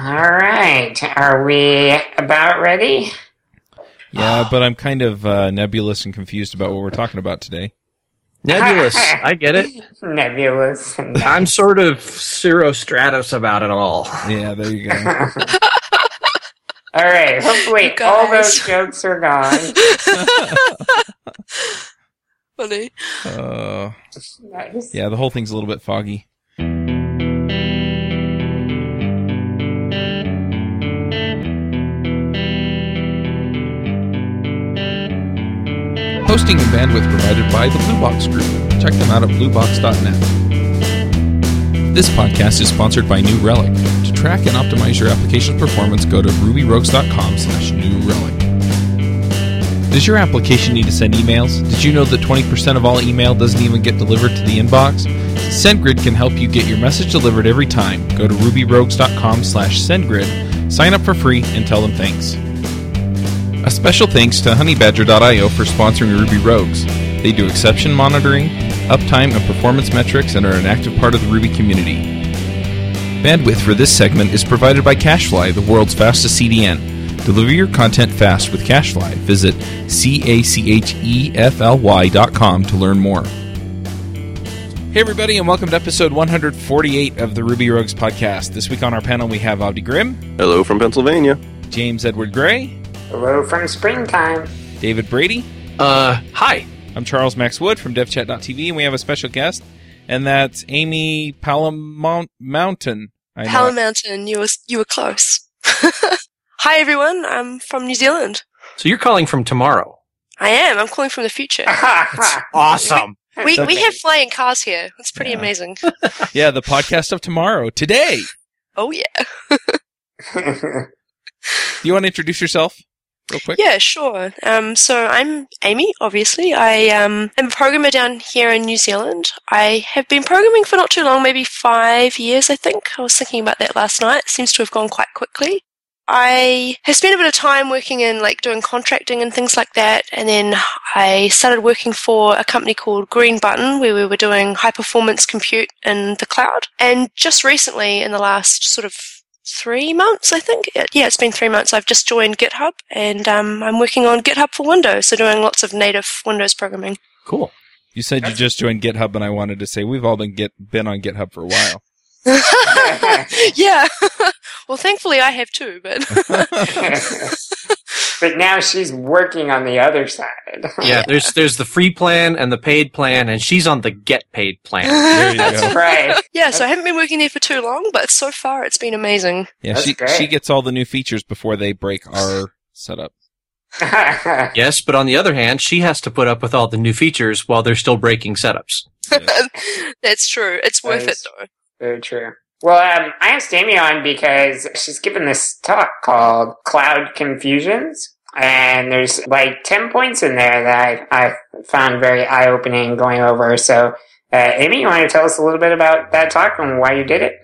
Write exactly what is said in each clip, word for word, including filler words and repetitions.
All right. Are we about ready? Yeah, but I'm kind of uh, nebulous and confused about what we're talking about today. Nebulous. I get it. Nebulous. nebulous. I'm sort of cirrostratus about it all. Yeah, there you go. All right. Hopefully all those jokes are gone. Funny. Uh, nice. Yeah, the whole thing's a little bit foggy. Hosting and bandwidth provided by the Blue Box Group. Check them out at blue box dot net. This podcast is sponsored by New Relic. To track and optimize your application's performance, go to ruby rogues dot com slash new relic. Does your application need to send emails? Did you know that twenty percent of all email doesn't even get delivered to the inbox? SendGrid can help you get your message delivered every time. Go to ruby rogues dot com slash send grid, sign up for free, and tell them thanks. A special thanks to honey badger dot io for sponsoring Ruby Rogues. They do exception monitoring, uptime, and performance metrics and are an active part of the Ruby community. Bandwidth for this segment is provided by CacheFly, the world's fastest C D N. Deliver your content fast with CacheFly. Visit C A C H E F L Y dot com to learn more. Hey everybody, and welcome to episode one forty-eight of the Ruby Rogues podcast. This week on our panel we have Avdi Grimm. Hello from Pennsylvania. James Edward Gray. Hello from springtime. David Brady. Uh, hi. I'm Charles Max Wood from DevChat dot T V, and we have a special guest, and that's Amy Palamountain. Palamountain, you were you were close. Hi, everyone. I'm from New Zealand. So you're calling from tomorrow. I am. I'm calling from the future. That's awesome. We we, we have flying cars here. It's pretty yeah. amazing. Yeah, the podcast of tomorrow today. Oh yeah. You want to introduce yourself? Real quick? Yeah, sure. Um, so I'm Amy, obviously. I um, am a programmer down here in New Zealand. I have been programming for not too long, maybe five years, I think. I was thinking about that last night. It seems to have gone quite quickly. I have spent a bit of time working in, like, doing contracting and things like that, and then I started working for a company called Green Button, where we were doing high-performance compute in the cloud. And just recently, in the last sort of Three months, I think. Yeah, it's been three months. I've just joined GitHub, and um, I'm working on GitHub for Windows, so doing lots of native Windows programming. Cool. You said That's- you just joined GitHub, and I wanted to say we've all been get been on GitHub for a while. Yeah. Well, thankfully, I have too, but... But now she's working on the other side. Yeah, there's there's the free plan and the paid plan, and she's on the get paid plan. There you That's go. Right. Yeah, so I haven't been working there for too long, but so far it's been amazing. Yeah, That's she great. she gets all the new features before they break our setup. Yes, but on the other hand, she has to put up with all the new features while they're still breaking setups. Yes. That's true. It's worth it, though. Very true. Well, um, I asked Amy on because she's given this talk called Cloud Confusions, and there's like ten points in there that I, I found very eye-opening going over. So, uh, Amy, you want to tell us a little bit about that talk and why you did it?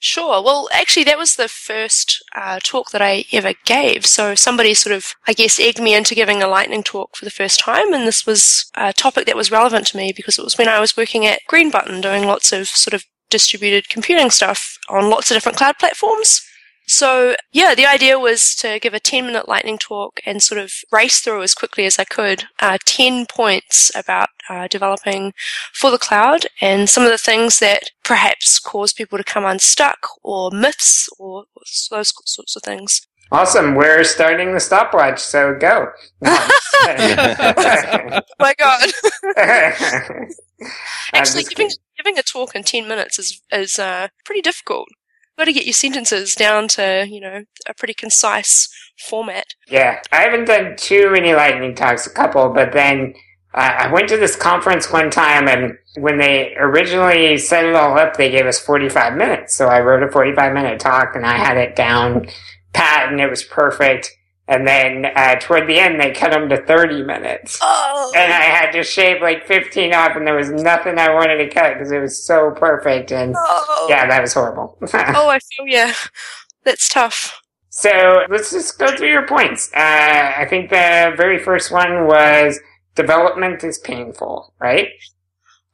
Sure. Well, actually, that was the first uh, talk that I ever gave. So somebody sort of, I guess, egged me into giving a lightning talk for the first time, and this was a topic that was relevant to me because it was when I was working at Green Button doing lots of sort of distributed computing stuff on lots of different cloud platforms. So, yeah, the idea was to give a ten-minute lightning talk and sort of race through as quickly as I could uh, ten points about uh, developing for the cloud and some of the things that perhaps cause people to come unstuck or myths or those sorts of things. Awesome. We're starting the stopwatch, so go. Oh my God. Actually, giving giving a talk in ten minutes is is uh, pretty difficult. You've got to get your sentences down to, you know, a pretty concise format. Yeah. I haven't done too many lightning talks, a couple, but then uh, I went to this conference one time, and when they originally set it all up, they gave us forty-five minutes. So I wrote a forty-five minute talk, and I had it down pat, and it was perfect. And then uh, toward the end, they cut them to thirty minutes. Oh. And I had to shave like fifteen off, and there was nothing I wanted to cut because it was so perfect. And oh. yeah, that was horrible. Oh, I feel yeah. That's tough. So let's just go through your points. Uh, I think the very first one was development is painful, right?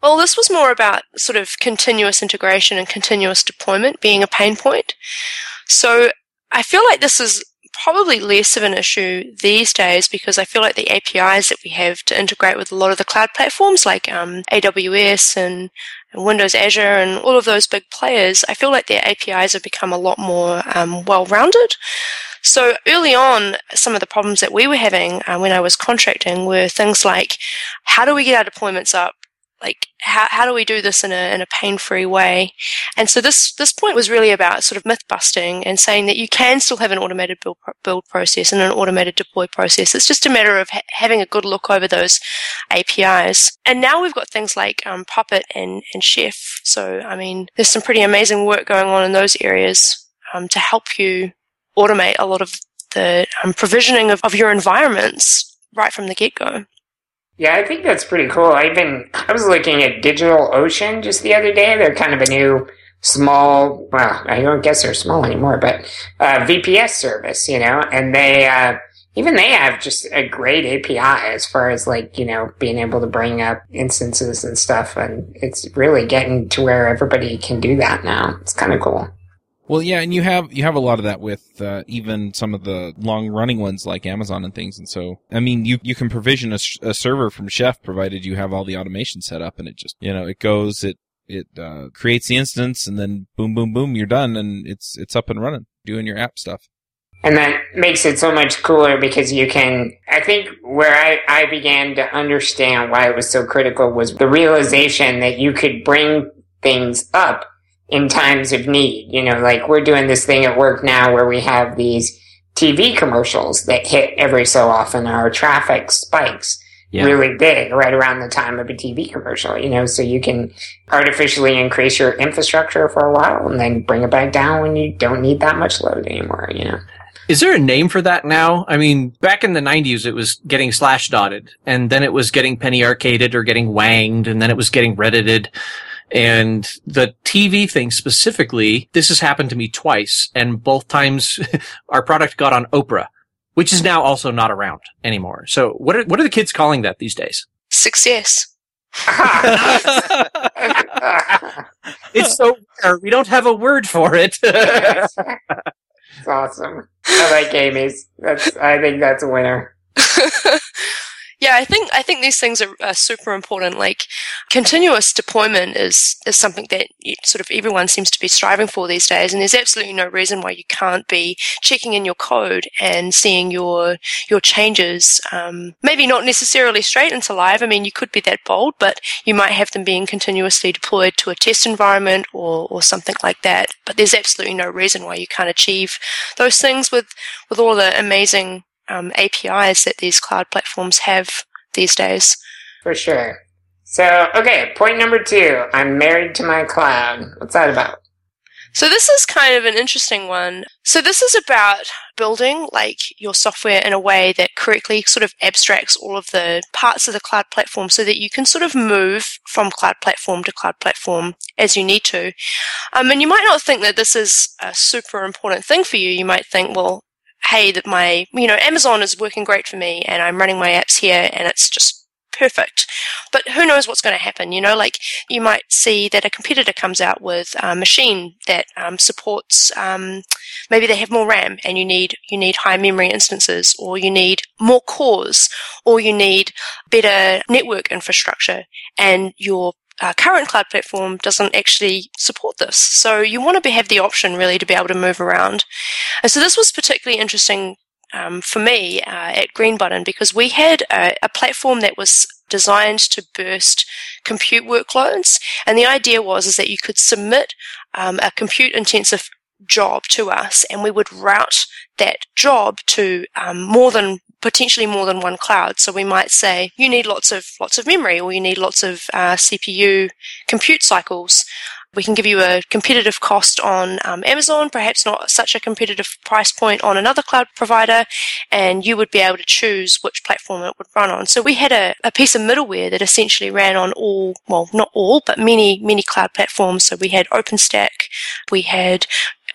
Well, this was more about sort of continuous integration and continuous deployment being a pain point. So I feel like this is probably less of an issue these days because I feel like the A P Is that we have to integrate with a lot of the cloud platforms like um, A W S and, and Windows Azure and all of those big players, I feel like their A P Is have become a lot more um, well-rounded. So early on, some of the problems that we were having uh, when I was contracting were things like, how do we get our deployments up? Like, how how do we do this in a in a pain-free way? And so this this point was really about sort of myth-busting and saying that you can still have an automated build, build process and an automated deploy process. It's just a matter of ha- having a good look over those A P Is. And now we've got things like um, Puppet and, and Chef. So, I mean, there's some pretty amazing work going on in those areas um, to help you automate a lot of the um, provisioning of, of your environments right from the get-go. Yeah, I think that's pretty cool. I even I was looking at DigitalOcean just the other day. They're kind of a new small, well, I don't guess they're small anymore, but uh, V P S service, you know, and they uh, even they have just a great A P I as far as like, you know, being able to bring up instances and stuff, and it's really getting to where everybody can do that now. It's kind of cool. Well, yeah, and you have you have a lot of that with uh, even some of the long-running ones like Amazon and things. And so, I mean, you you can provision a, sh- a server from Chef provided you have all the automation set up, and it just, you know, it goes, it it uh, creates the instance, and then boom, boom, boom, you're done, and it's it's up and running, doing your app stuff. And that makes it so much cooler because you can, I think where I, I began to understand why it was so critical was the realization that you could bring things up in times of need. You know, like we're doing this thing at work now where we have these T V commercials that hit every so often. Our traffic spikes yeah. really big right around the time of a T V commercial, you know, so you can artificially increase your infrastructure for a while and then bring it back down when you don't need that much load anymore, you know. Is there a name for that now? I mean, back in the nineties, it was getting slash dotted, and then it was getting penny arcaded or getting wanged, and then it was getting reddited. And the T V thing specifically, this has happened to me twice, and both times our product got on Oprah, which is now also not around anymore. So what are, what are the kids calling that these days? Success. It's so rare. We don't have a word for it. It's awesome. I like Amy's. That's, I think that's a winner. Yeah, I think I think these things are, are super important. Like, continuous deployment is is something that sort of everyone seems to be striving for these days, and there's absolutely no reason why you can't be checking in your code and seeing your your changes. Um, maybe not necessarily straight into live. I mean, you could be that bold, but you might have them being continuously deployed to a test environment or or something like that. But there's absolutely no reason why you can't achieve those things with with all the amazing Um, A P Is that these cloud platforms have these days. For sure. So, okay, point number two, I'm married to my cloud. What's that about? So this is kind of an interesting one. So this is about building like your software in a way that correctly sort of abstracts all of the parts of the cloud platform so that you can sort of move from cloud platform to cloud platform as you need to. Um, and you might not think that this is a super important thing for you. You might think, well, hey, that my, you know, Amazon is working great for me and I'm running my apps here and it's just perfect. But who knows what's going to happen, you know, like you might see that a competitor comes out with a machine that um, supports, um, maybe they have more RAM and you need, you need high memory instances, or you need more cores, or you need better network infrastructure, and your Uh, current cloud platform doesn't actually support this. So you want to be, have the option really to be able to move around. And so this was particularly interesting um, for me uh, at Green Button because we had a, a platform that was designed to burst compute workloads. And the idea was is that you could submit um, a compute intensive job to us and we would route that job to um, more than potentially more than one cloud. So we might say you need lots of lots of memory, or you need lots of uh, C P U compute cycles. We can give you a competitive cost on um, Amazon, perhaps not such a competitive price point on another cloud provider, and you would be able to choose which platform it would run on. So we had a, a piece of middleware that essentially ran on all, well, not all, but many, many cloud platforms. So we had OpenStack, we had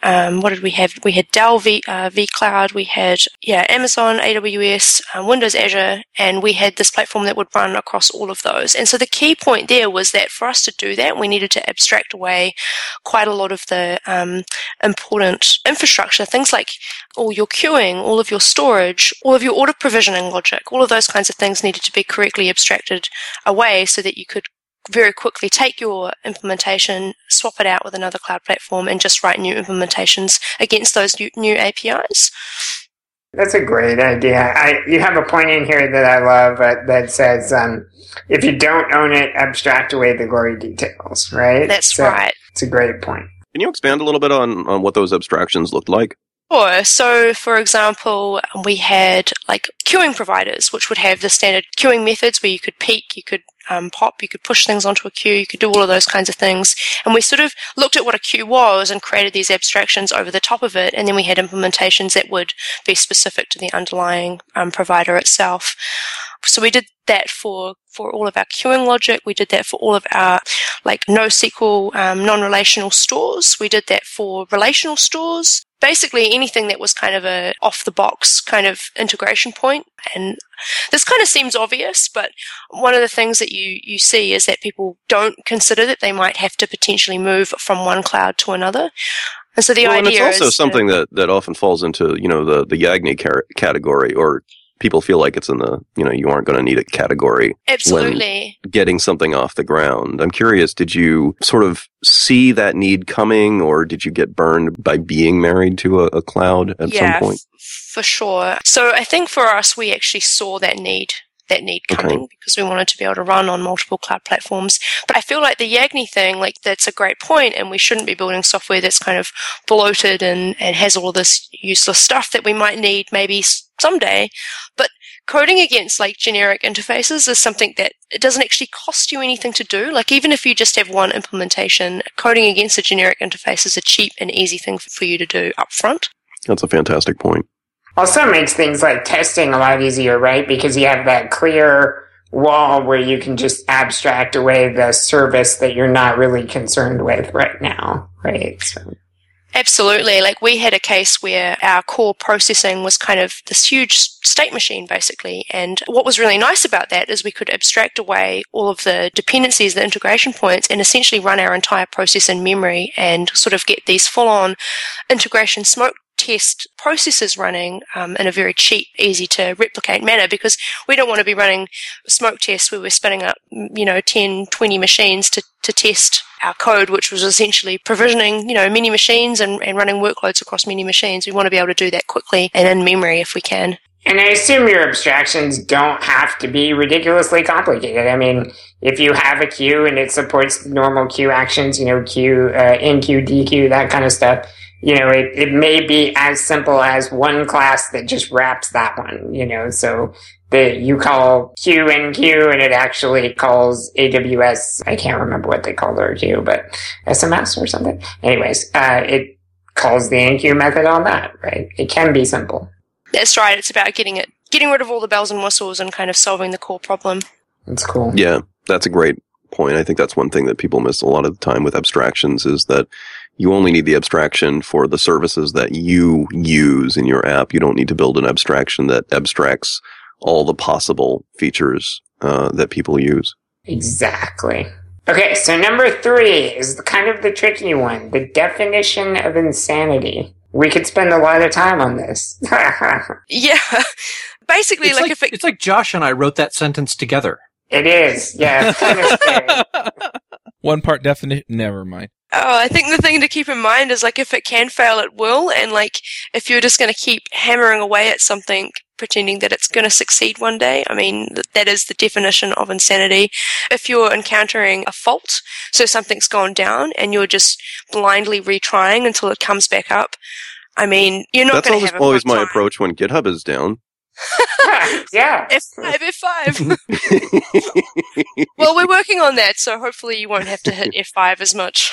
Um, what did we have? We had Dell v, uh, vCloud, we had yeah Amazon, A W S, uh, Windows Azure, and we had this platform that would run across all of those. And so the key point there was that for us to do that, we needed to abstract away quite a lot of the um, important infrastructure, things like all your queuing, all of your storage, all of your auto provisioning logic, all of those kinds of things needed to be correctly abstracted away so that you could very quickly take your implementation, swap it out with another cloud platform, and just write new implementations against those new, new A P Is. That's a great idea. I, you have a point in here that I love uh, that says, um, if you don't own it, abstract away the gory details, right? That's so, right. It's a great point. Can you expand a little bit on, on what those abstractions looked like? Sure. So, for example, we had like queuing providers, which would have the standard queuing methods where you could peek, you could um, pop, you could push things onto a queue, you could do all of those kinds of things. And we sort of looked at what a queue was and created these abstractions over the top of it. And then we had implementations that would be specific to the underlying um, provider itself. So we did that for, for all of our queuing logic. We did that for all of our like NoSQL um, non-relational stores. We did that for relational stores. Basically anything that was kind of a off-the-box kind of integration point. And this kind of seems obvious, but one of the things that you, you see is that people don't consider that they might have to potentially move from one cloud to another. And so the well, idea is... and it's also is something that, that often falls into, you know, the, the Yagni car- category, or people feel like it's in the, you know, you aren't going to need a category. Absolutely. When getting something off the ground. I'm curious, did you sort of see that need coming, or did you get burned by being married to a, a cloud at yeah, some point? F- for sure. So I think for us, we actually saw that need. that need coming okay. because we wanted to be able to run on multiple cloud platforms. But I feel like the Yagni thing, like that's a great point, and we shouldn't be building software that's kind of bloated and, and has all of this useless stuff that we might need maybe someday. But coding against like generic interfaces is something that it doesn't actually cost you anything to do. Like even if you just have one implementation, coding against a generic interface is a cheap and easy thing for you to do upfront. That's a fantastic point. Also makes things like testing a lot easier, right? Because you have that clear wall where you can just abstract away the service that you're not really concerned with right now, right? So. Absolutely. Like we had a case where our core processing was kind of this huge state machine, basically. And what was really nice about that is we could abstract away all of the dependencies, the integration points, and essentially run our entire process in memory and sort of get these full-on integration smoke test processes running um, in a very cheap, easy to replicate manner, because we don't want to be running smoke tests where we're spinning up, you know, ten, twenty machines to, to test our code, which was essentially provisioning, you know, many machines and, and running workloads across many machines. We want to be able to do that quickly and in memory if we can. And I assume your abstractions don't have to be ridiculously complicated. I mean, if you have a queue and it supports normal queue actions, you know, queue, uh, enqueue, dequeue, that kind of stuff, you know, it, it may be as simple as one class that just wraps that one, you know, so that you call queue and queue and it actually calls A W S. I can't remember what they called their queue, but S M S or something. Anyways, uh, it calls the enqueue method on that, right? It can be simple. That's right. It's about getting it, getting rid of all the bells and whistles and kind of solving the core problem. That's cool. Yeah, that's a great point. I think that's one thing that people miss a lot of the time with abstractions is that you only need the abstraction for the services that you use in your app. You don't need to build an abstraction that abstracts all the possible features uh, that people use. Exactly. Okay, so number three is kind of the tricky one, the definition of insanity. We could spend a lot of time on this. Yeah. Basically, like, like if it... It's like Josh and I wrote that sentence together. It is, yeah. It's kind of scary. One part definition... Never mind. Oh, I think the thing to keep in mind is, like, if it can fail, it will. And, like, if you're just going to keep hammering away at something, pretending that it's going to succeed one day, I mean, th- that is the definition of insanity. If you're encountering a fault, so something's gone down, and you're just blindly retrying until it comes back up, I mean, you're not going to have a That's always my time. Approach when GitHub is down. Yeah. F five, F five. Well, we're working on that, so hopefully you won't have to hit F five as much.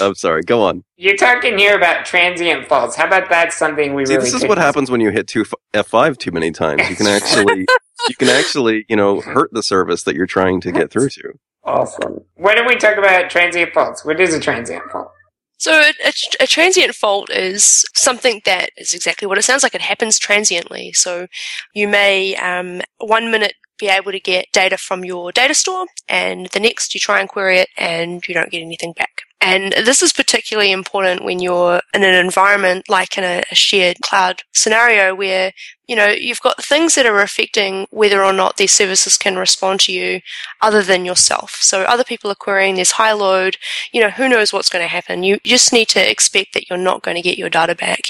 I'm sorry, go on. You're talking here about transient faults. How about that's something we See, really... This is what happens when you hit two F five too many times. You can actually, you can actually, you know, hurt the service that you're trying to get through to. Awesome. Why don't we talk about transient faults? What is a transient fault? So a, a transient fault is something that is exactly what it sounds like. It happens transiently. So you may um, one minute be able to get data from your data store, and the next you try and query it and you don't get anything back. And this is particularly important when you're in an environment like in a, a shared cloud scenario where, you know, you've got things that are affecting whether or not these services can respond to you other than yourself. So other people are querying, there's high load, you know, who knows what's going to happen. You just need to expect that you're not going to get your data back,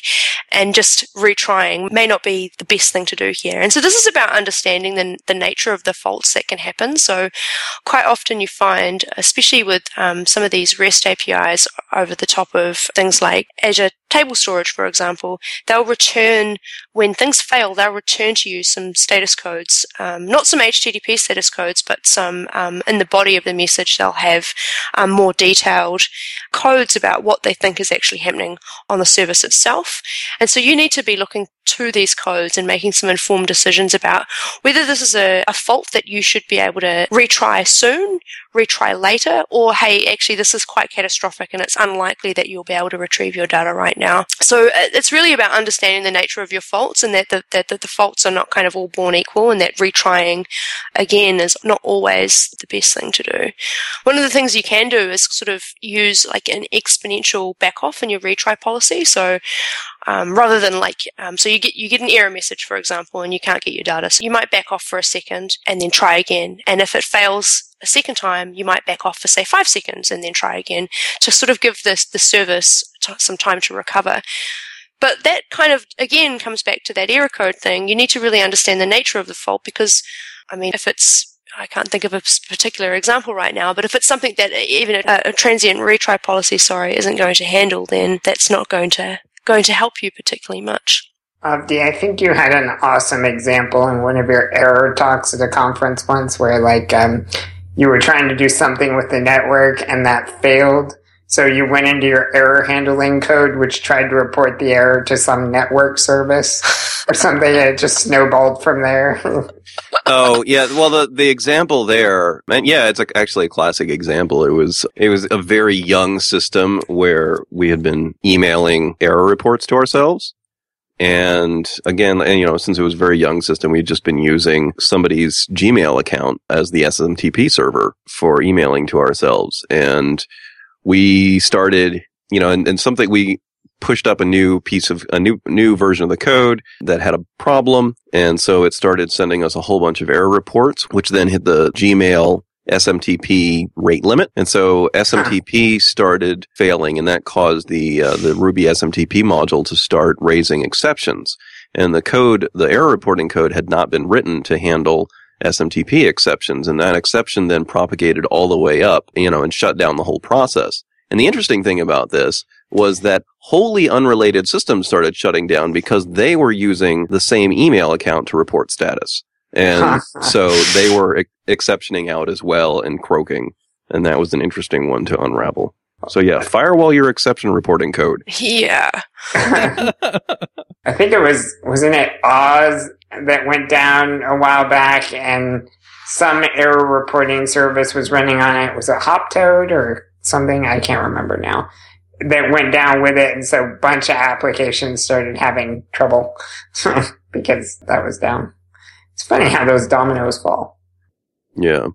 and just retrying may not be the best thing to do here. And so this is about understanding the, the nature of the faults that can happen. So quite often you find, especially with um, some of these REST A P Is over the top of things like Azure Table Storage, for example, they'll return, when things fail, they'll return to you some status codes, um, not some H T T P status codes, but some um, in the body of the message they'll have um, more detailed codes about what they think is actually happening on the service itself. And so you need to be looking to these codes and making some informed decisions about whether this is a, a fault that you should be able to retry soon, retry later, or, hey, actually this is quite catastrophic and it's unlikely that you'll be able to retrieve your data right now. So it's really about understanding the nature of your faults, and that the, that, that the faults are not kind of all born equal, and that retrying, again, is not always the best thing to do. One of the things you can do is sort of use like an exponential back off in your retry policy. So Um, rather than like, um, so you get you get an error message, for example, and you can't get your data. So you might back off for a second and then try again. And if it fails a second time, you might back off for, say, five seconds and then try again to sort of give this the service t- some time to recover. But that kind of, again, comes back to that error code thing. You need to really understand the nature of the fault, because, I mean, if it's, I can't think of a particular example right now, but if it's something that even a, a transient retry policy, sorry, isn't going to handle, then that's not going to... going to help you particularly much. Avdi, I think you had an awesome example in one of your error talks at a conference once where like um, you were trying to do something with the network and that failed. So you went into your error handling code, which tried to report the error to some network service or something, and it just snowballed from there. Oh, yeah. Well, the, the example there, and yeah, it's a, actually a classic example. It was it was a very young system where we had been emailing error reports to ourselves. And again, and, you know, since it was a very young system, we'd just been using somebody's Gmail account as the S M T P server for emailing to ourselves. And we started, you know, and, and something we pushed up a new piece of a new new version of the code that had a problem, and so it started sending us a whole bunch of error reports, which then hit the Gmail S M T P rate limit, and so S M T P started failing, and that caused the uh, the Ruby S M T P module to start raising exceptions, and the code, the error reporting code, had not been written to handle S M T P exceptions, and that exception then propagated all the way up, you know, and shut down the whole process. And the interesting thing about this was that wholly unrelated systems started shutting down because they were using the same email account to report status, and so they were ex- exceptioning out as well and croaking, and that was an interesting one to unravel. So yeah, firewall your exception reporting code. Yeah. I think it was, wasn't it Oz that went down a while back and some error reporting service was running on it? Was it Hoptoad or something? I can't remember now. That went down with it, and so a bunch of applications started having trouble because that was down. It's funny how those dominoes fall. Yeah.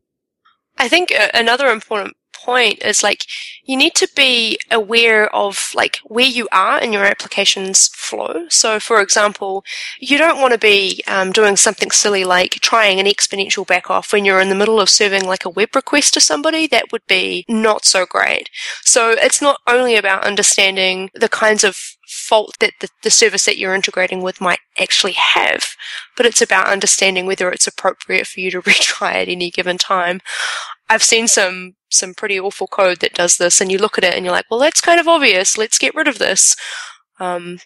I think another important point is like you need to be aware of like where you are in your application's flow. So for example, you don't want to be um, doing something silly like trying an exponential back off when you're in the middle of serving like a web request to somebody. That would be not so great. So it's not only about understanding the kinds of fault that the, the service that you're integrating with might actually have, but it's about understanding whether it's appropriate for you to retry at any given time. I've seen some some pretty awful code that does this, and you look at it and you're like, well, that's kind of obvious. Let's get rid of this. Um,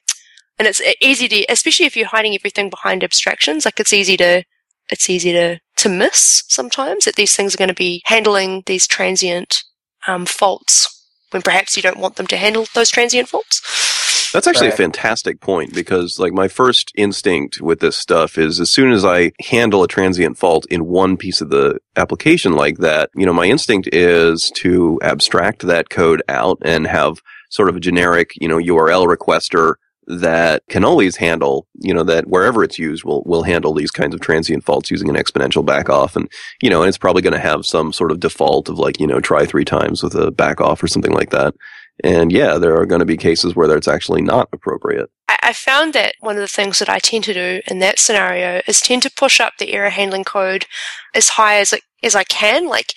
and it's easy to, especially if you're hiding everything behind abstractions, like it's easy to, it's easy to, to miss sometimes that these things are going to be handling these transient um, faults when perhaps you don't want them to handle those transient faults. That's actually a fantastic point, because like my first instinct with this stuff is as soon as I handle a transient fault in one piece of the application like that, you know, my instinct is to abstract that code out and have sort of a generic, you know, U R L requester that can always handle, you know, that wherever it's used will will handle these kinds of transient faults using an exponential backoff. And, you know, and it's probably going to have some sort of default of like, you know, try three times with a backoff or something like that. And yeah, there are going to be cases where that's actually not appropriate. I found that one of the things that I tend to do in that scenario is tend to push up the error handling code as high as as I can. Like,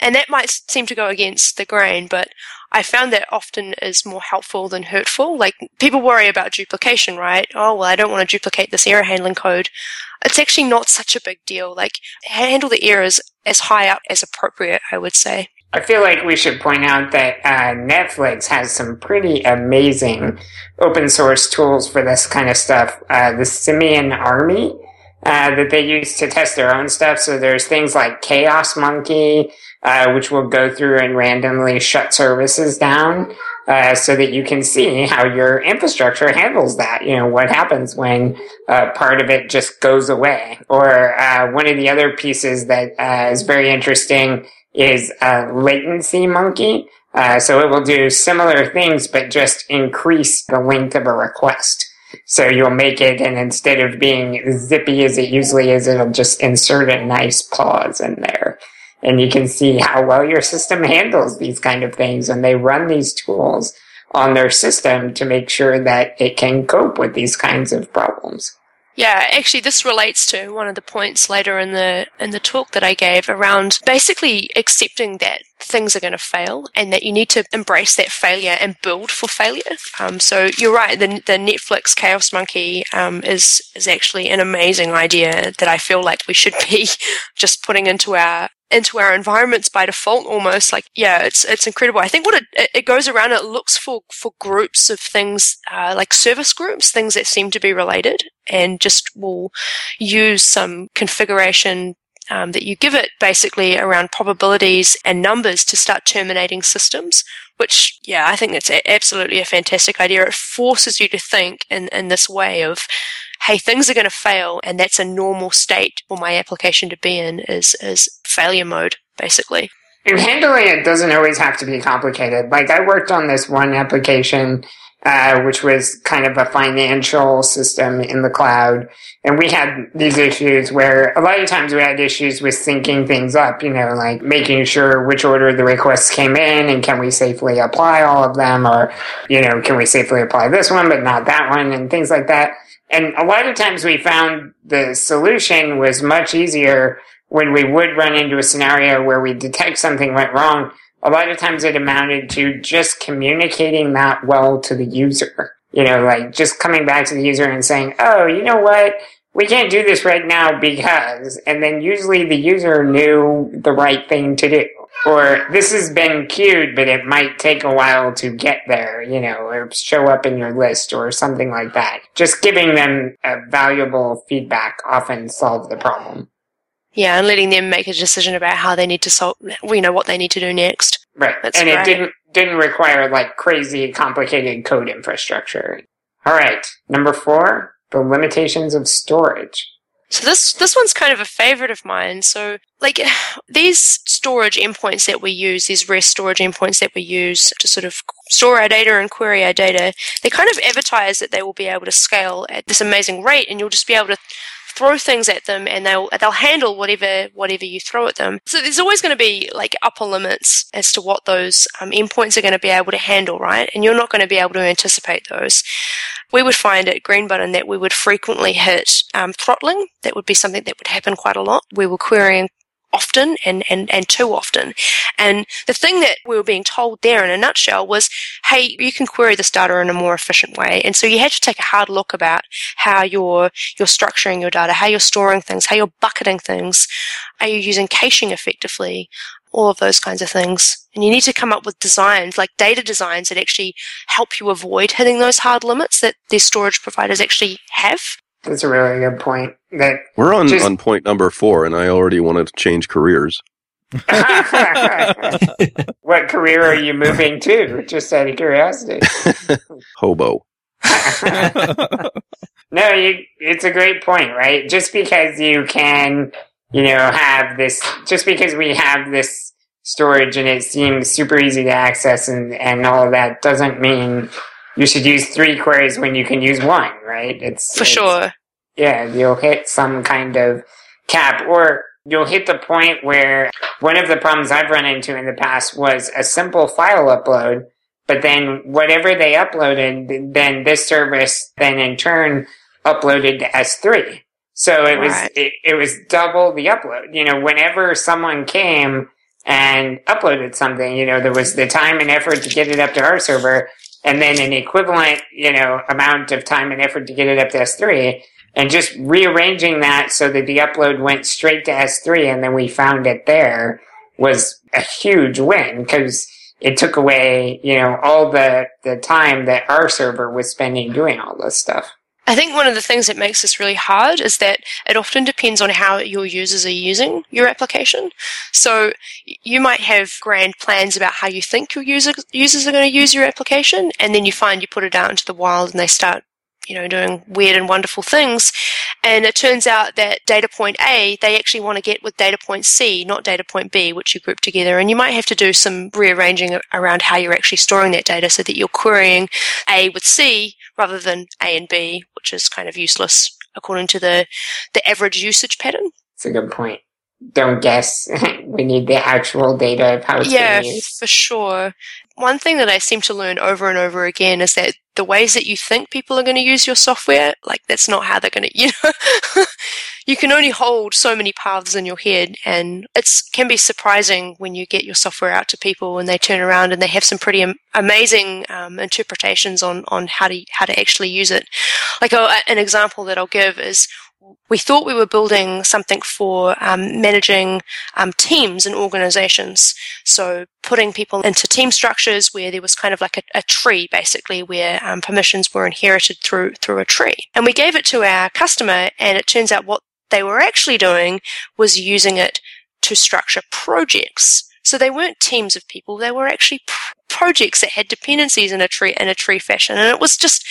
and that might seem to go against the grain, but I found that often is more helpful than hurtful. Like, people worry about duplication, right? Oh, well, I don't want to duplicate this error handling code. It's actually not such a big deal. Like, handle the errors as high up as appropriate, I would say. I feel like we should point out that uh, Netflix has some pretty amazing open source tools for this kind of stuff. Uh, the Simian Army uh, that they use to test their own stuff. So there's things like Chaos Monkey, Uh, which will go through and randomly shut services down uh, so that you can see how your infrastructure handles that. You know, what happens when uh, part of it just goes away. Or uh, one of the other pieces that uh, is very interesting is uh, Latency Monkey. Uh, so it will do similar things, but just increase the length of a request. So you'll make it, and instead of being zippy as it usually is, it'll just insert a nice pause in there. And you can see how well your system handles these kind of things. And they run these tools on their system to make sure that it can cope with these kinds of problems. Yeah, actually this relates to one of the points later in the in the talk that I gave around basically accepting that things are going to fail and that you need to embrace that failure and build for failure. Um, so you're right, the the Netflix Chaos Monkey um, is, is actually an amazing idea that I feel like we should be just putting into our into our environments by default almost. Like, yeah, it's it's incredible. I think what it it goes around, it looks for, for groups of things, uh, like service groups, things that seem to be related, and just will use some configuration um, that you give it basically around probabilities and numbers to start terminating systems, which, yeah, I think that's a- absolutely a fantastic idea. It forces you to think in, in this way of, hey, things are going to fail, and that's a normal state for my application to be in, is is failure mode, basically. And handling it doesn't always have to be complicated. Like, I worked on this one application, uh, which was kind of a financial system in the cloud, and we had these issues where a lot of times we had issues with syncing things up, you know, like making sure which order the requests came in, and can we safely apply all of them, or, you know, can we safely apply this one but not that one, and things like that. And a lot of times we found the solution was much easier when we would run into a scenario where we detect something went wrong. A lot of times it amounted to just communicating that well to the user. You know, like just coming back to the user and saying, oh, you know what? We can't do this right now because, and then usually the user knew the right thing to do. Or this has been queued, but it might take a while to get there, you know, or show up in your list or something like that. Just giving them a valuable feedback often solves the problem. Yeah, and letting them make a decision about how they need to solve, you know, what they need to do next. Right. That's and great. It didn't didn't require like crazy complicated code infrastructure. All right, number four, the limitations of storage. So this this one's kind of a favorite of mine. So like these storage endpoints that we use, these REST storage endpoints that we use to sort of store our data and query our data, they kind of advertise that they will be able to scale at this amazing rate, and you'll just be able to throw things at them, and they'll they'll handle whatever whatever you throw at them. So there's always going to be like upper limits as to what those um, endpoints are going to be able to handle, right? And you're not going to be able to anticipate those. We would find at Green Button that we would frequently hit um, throttling. That would be something that would happen quite a lot. We were querying often and, and, and too often. And the thing that we were being told there in a nutshell was, hey, you can query this data in a more efficient way. And so you had to take a hard look about how you're, you're structuring your data, how you're storing things, how you're bucketing things. Are you using caching effectively? All of those kinds of things. And you need to come up with designs, like data designs, that actually help you avoid hitting those hard limits that these storage providers actually have. That's a really good point. That We're on, just... on point number four, and I already wanted to change careers. What career are you moving to? Just out of curiosity. Hobo. No, you, it's a great point, right? Just because you can... You know, have this, just because we have this storage and it seems super easy to access and, and all of that doesn't mean you should use three queries when you can use one, right? It's for it's, sure. Yeah, you'll hit some kind of cap or you'll hit the point where one of the problems I've run into in the past was a simple file upload, but then whatever they uploaded, then this service then in turn uploaded to S three. So it was, right. it, it was double the upload. You know, whenever someone came and uploaded something, you know, there was the time and effort to get it up to our server and then an equivalent, you know, amount of time and effort to get it up to S three and just rearranging that so that the upload went straight to S three and then we found it there was a huge win because it took away, you know, all the, the time that our server was spending doing all this stuff. I think one of the things that makes this really hard is that it often depends on how your users are using your application. So you might have grand plans about how you think your user, users are going to use your application, and then you find you put it out into the wild and they start, you know, doing weird and wonderful things. And it turns out that data point A, they actually want to get with data point C, not data point B, which you group together. And you might have to do some rearranging around how you're actually storing that data so that you're querying A with C rather than A and B, which is kind of useless according to the, the average usage pattern. That's a good point. Don't guess. We need the actual data of how it's being used. Yeah, for sure. One thing that I seem to learn over and over again is that the ways that you think people are going to use your software, like that's not how they're going to, you know, you can only hold so many paths in your head and it can be surprising when you get your software out to people and they turn around and they have some pretty am- amazing um, interpretations on, on how to, how to actually use it. Like oh, an example that I'll give is we thought we were building something for um, managing um, teams and organizations. So putting people into team structures where there was kind of like a, a tree, basically, where um, permissions were inherited through through a tree. And we gave it to our customer, and it turns out what they were actually doing was using it to structure projects. So they weren't teams of people. They were actually pr- projects that had dependencies in a tree in a tree fashion. And it was just...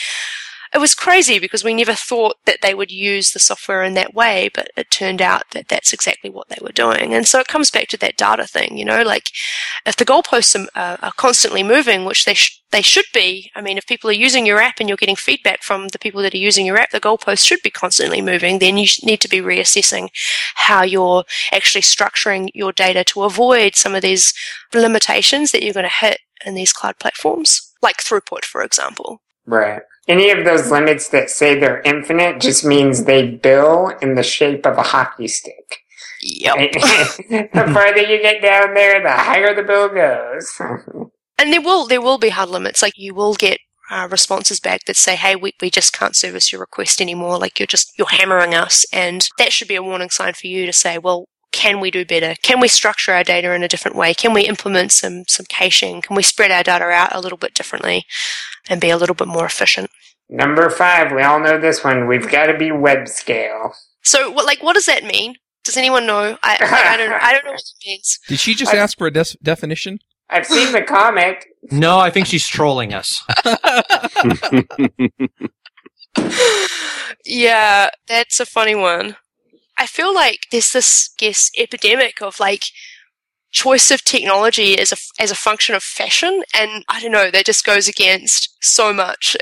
It was crazy because we never thought that they would use the software in that way, but it turned out that that's exactly what they were doing. And so it comes back to that data thing, you know, like if the goalposts are, are constantly moving, which they sh- they should be, I mean, if people are using your app and you're getting feedback from the people that are using your app, the goalposts should be constantly moving, then you need to be reassessing how you're actually structuring your data to avoid some of these limitations that you're going to hit in these cloud platforms, like throughput, for example. Right. Any of those limits that say they're infinite just means they bill in the shape of a hockey stick. Yep. The farther you get down there, the higher the bill goes. And there will there will be hard limits. Like you will get uh, responses back that say, "Hey, we we just can't service your request anymore. Like you're just you're hammering us," and that should be a warning sign for you to say, "Well, can we do better? Can we structure our data in a different way? Can we implement some, some caching? Can we spread our data out a little bit differently and be a little bit more efficient?" Number five, we all know this one. We've got to be web scale. So, what, like, what does that mean? Does anyone know? I, I, I don't I don't know what it means. Did she just I've, ask for a de- definition? I've seen the comic. No, I think she's trolling us. Yeah, that's a funny one. I feel like there's this, I guess, epidemic of like choice of technology as a as a function of fashion, and I don't know, that just goes against so much.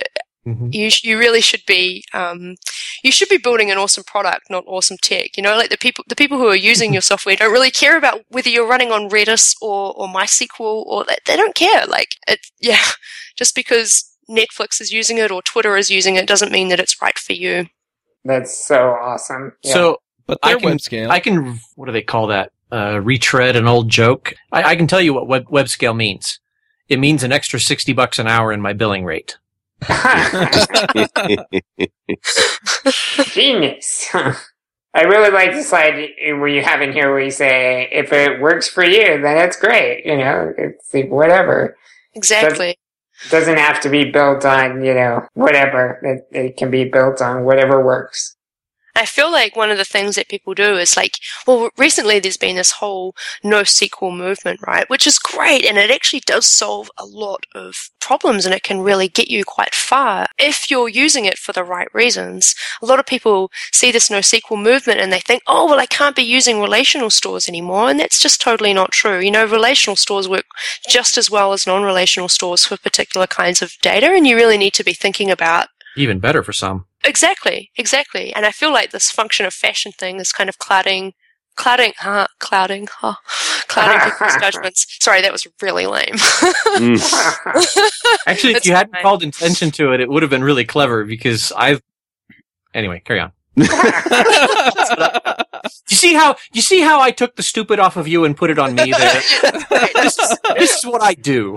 Mm-hmm. You you really should be um you should be building an awesome product, not awesome tech. You know, like the people the people who are using your software don't really care about whether you're running on Redis or or MySQL or that. They don't care. Like it, yeah, just because Netflix is using it or Twitter is using it doesn't mean that it's right for you. That's so awesome. Yeah. So. But I can, web scale. I can, what do they call that? Uh, retread an old joke. I, I can tell you what web, web scale means. It means an extra sixty bucks an hour in my billing rate. Genius. I really like the slide where you have in here where you say, if it works for you, then it's great. You know, it's like whatever. Exactly. It doesn't have to be built on, you know, whatever. It, it can be built on whatever works. I feel like one of the things that people do is like, well, recently there's been this whole NoSQL movement, right? Which is great, and it actually does solve a lot of problems, and it can really get you quite far if you're using it for the right reasons. A lot of people see this NoSQL movement and they think, oh, well, I can't be using relational stores anymore, and that's just totally not true. You know, relational stores work just as well as non-relational stores for particular kinds of data, and you really need to be thinking about even better for some. Exactly, exactly. And I feel like this function of fashion thing is kind of clouding, clouding, huh, clouding, huh, clouding people's judgments. Sorry, that was really lame. mm. Actually, if you hadn't lame. called attention to it, it would have been really clever because I've... Anyway, carry on. You see how you see how I took the stupid off of you and put it on me there? this, is, this is what I do.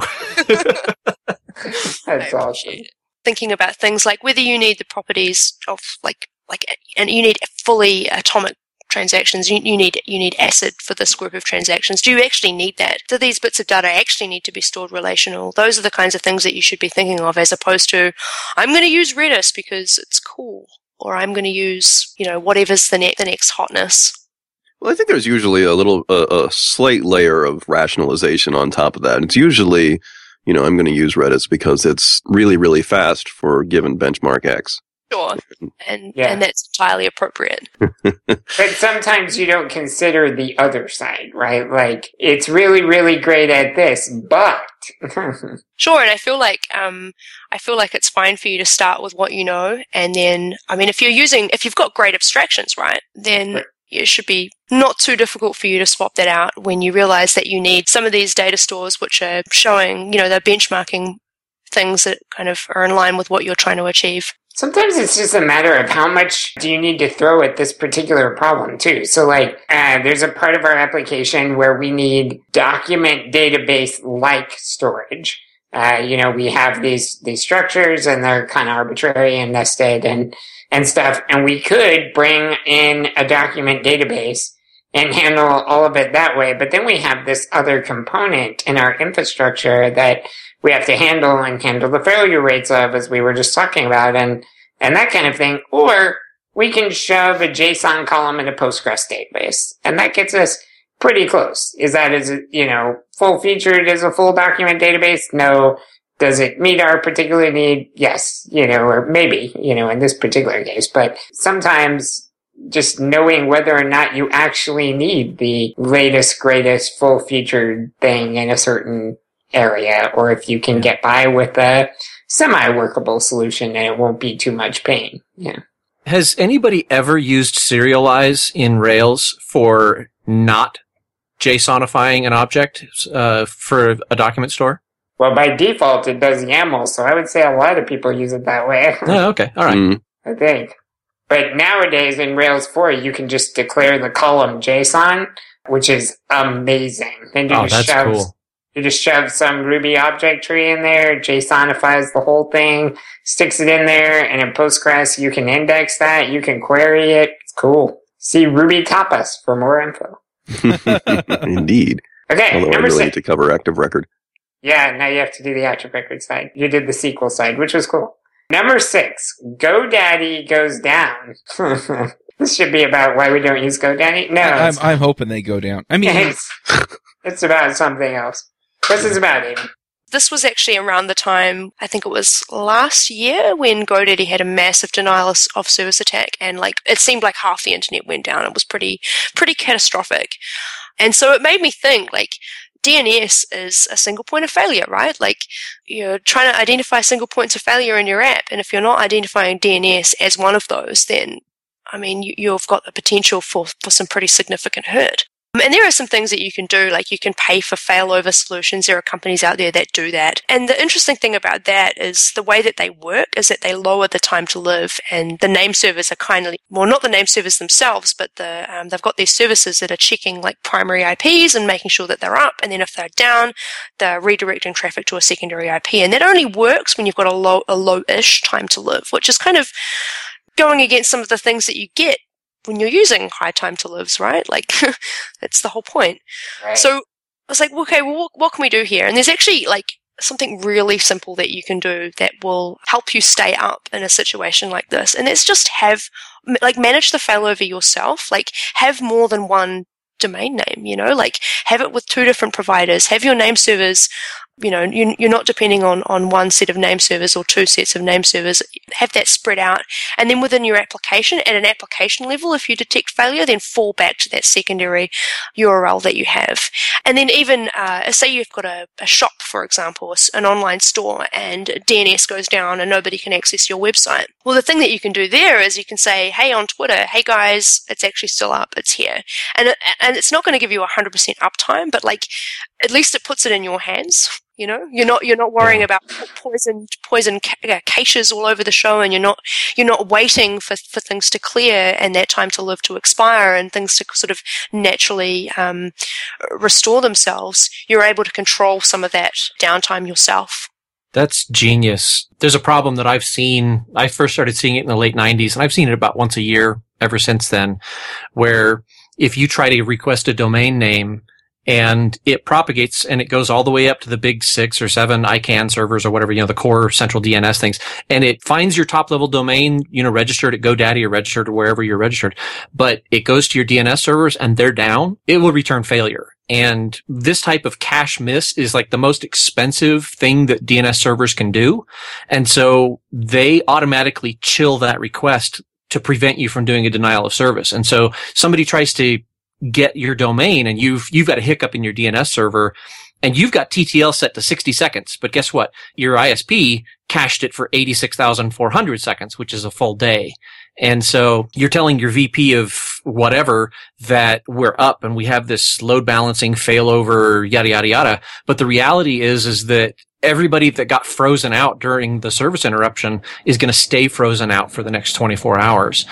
That's I awesome. Thinking about things like whether you need the properties of like like and you need fully atomic transactions, you, you need you need ACID for this group of transactions. Do you actually need that? Do these bits of data actually need to be stored relational? Those are the kinds of things that you should be thinking of, as opposed to I'm going to use Redis because it's cool, or I'm going to use, you know, whatever's the next the next hotness. Well, I think there's usually a little uh, a slight layer of rationalization on top of that. It's usually, you know, I'm going to use Redis because it's really, really fast for given benchmark X. Sure, and yeah. and that's entirely appropriate. But sometimes you don't consider the other side, right? Like, it's really, really great at this, but... Sure, and I feel like um, I feel like it's fine for you to start with what you know, and then, I mean, if you're using, if you've got great abstractions, right, then... Right. It should be not too difficult for you to swap that out when you realize that you need some of these data stores which are showing, you know, they're benchmarking things that kind of are in line with what you're trying to achieve. Sometimes it's just a matter of how much do you need to throw at this particular problem, too. So, like, uh, there's a part of our application where we need document database-like storage. Uh, you know, we have these, these structures, and they're kind of arbitrary and nested and and stuff, and we could bring in a document database and handle all of it that way. But then we have this other component in our infrastructure that we have to handle and handle the failure rates of, as we were just talking about, and, and that kind of thing. Or we can shove a JSON column in a Postgres database, and that gets us pretty close. Is that, is it, you know, full-featured as a full document database? No. Does it meet our particular need? Yes, you know, or maybe, you know, in this particular case. But sometimes just knowing whether or not you actually need the latest, greatest, full-featured thing in a certain area, or if you can get by with a semi-workable solution and it won't be too much pain. Yeah. Has anybody ever used serialize in Rails for not JSONifying an object uh, for a document store? Well, by default, it does YAML, so I would say a lot of people use it that way. Oh, okay. All right. Mm. I think. But nowadays, in Rails four, you can just declare the column JSON, which is amazing. Then you oh, just that's shove, cool. You just shove some Ruby object tree in there, JSONifies the whole thing, sticks it in there, and in Postgres, you can index that, you can query it. It's cool. See Ruby Tapas for more info. Indeed. Okay, although I really need to cover Active Record. Yeah, now you have to do the Active Record side. You did the S Q L side, which was cool. Number six, GoDaddy goes down. This should be about why we don't use GoDaddy. No. I, I'm, I'm hoping they go down. I mean, it's, it's about something else. What's this about, Amy? This was actually around the time, I think it was last year, when GoDaddy had a massive denial of service attack, and like it seemed like half the internet went down. It was pretty, pretty catastrophic. And so it made me think, like, D N S is a single point of failure, right? Like, you're trying to identify single points of failure in your app, and if you're not identifying D N S as one of those, then, I mean, you, you've got the potential for, for some pretty significant hurt. And there are some things that you can do, like you can pay for failover solutions. There are companies out there that do that. And the interesting thing about that is the way that they work is that they lower the time to live, and the name servers are kind of, well, not the name servers themselves, but the um, they've got these services that are checking like primary I Ps and making sure that they're up, and then if they're down, they're redirecting traffic to a secondary I P. And that only works when you've got a low, a low-ish time to live, which is kind of going against some of the things that you get when you're using high time to lives, right? Like, that's the whole point. Right. So I was like, okay, well, what, what can we do here? And there's actually like something really simple that you can do that will help you stay up in a situation like this. And it's just have, like, manage the failover yourself. Like, have more than one domain name, you know, like have it with two different providers, have your name servers, you know, you, you're not depending on, on one set of name servers or two sets of name servers, have that spread out. And then within your application, at an application level, if you detect failure, then fall back to that secondary U R L that you have. And then even, uh, say you've got a, a shop, for example, an online store, and D N S goes down and nobody can access your website. Well, the thing that you can do there is you can say, hey, on Twitter, hey guys, it's actually still up, it's here. And, and it's not going to give you one hundred percent uptime, but like, at least it puts it in your hands. You know, you're not you're not worrying yeah. about poison poison ca- caches all over the show, and you're not you're not waiting for, for things to clear and that time to live to expire and things to sort of naturally um, restore themselves. You're able to control some of that downtime yourself. That's genius. There's a problem that I've seen. I first started seeing it in the late nineties, and I've seen it about once a year ever since then, where if you try to request a domain name, and it propagates and it goes all the way up to the big six or seven I CANN servers or whatever, you know, the core central D N S things. And it finds your top level domain, you know, registered at GoDaddy or registered or wherever you're registered. But it goes to your D N S servers and they're down. It will return failure. And this type of cache miss is like the most expensive thing that D N S servers can do. And so they automatically chill that request to prevent you from doing a denial of service. And so somebody tries to get your domain and you've, you've got a hiccup in your D N S server and you've got T T L set to sixty seconds. But guess what? Your I S P cached it for eighty-six thousand four hundred seconds, which is a full day. And so you're telling your V P of whatever that we're up and we have this load balancing failover, yada, yada, yada. But the reality is, is that everybody that got frozen out during the service interruption is going to stay frozen out for the next twenty-four hours.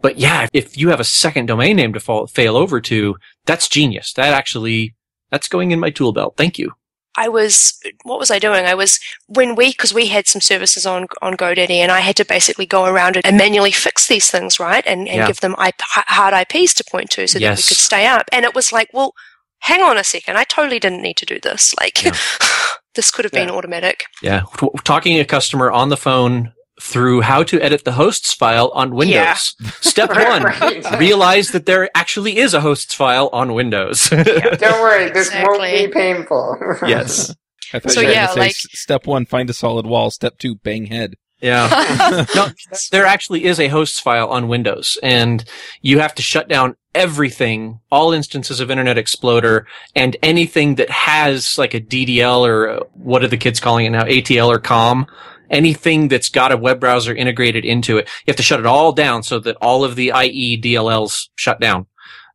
But yeah, if you have a second domain name to fall, fail over to, that's genius. That actually, that's going in my tool belt. Thank you. I was, what was I doing? I was, when we, because we had some services on, on GoDaddy, and I had to basically go around and manually fix these things, right? And, and yeah. give them I P, hard I Ps to point to so that yes. we could stay up. And it was like, well, hang on a second. I totally didn't need to do this. Like, yeah. this could have yeah. been automatic. Yeah. T- talking to a customer on the phone through how to edit the hosts file on Windows. Yeah. Step one, right. Realize that there actually is a hosts file on Windows. Yeah. Don't worry, this exactly. won't be painful. Yes. I thought so, you were yeah, going to like, say, step one, find a solid wall. Step two, bang head. Yeah. No, there actually is a hosts file on Windows, and you have to shut down everything, all instances of Internet Exploder, and anything that has like a D D L or a, what are the kids calling it now, A T L or COM. Anything that's got a web browser integrated into it, you have to shut it all down so that all of the I E D L Ls shut down.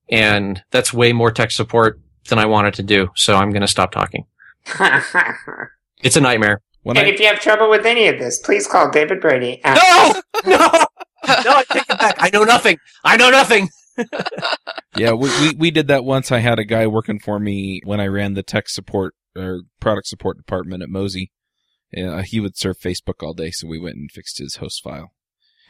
And that's way more tech support than I wanted to do. So I'm going to stop talking. It's a nightmare. When and I- if you have trouble with any of this, please call David Brady. No! No! No, I take it back. I know nothing. I know nothing. Yeah, we, we, we did that once. I had a guy working for me when I ran the tech support or product support department at Mosey. Yeah, he would surf Facebook all day, so we went and fixed his host file.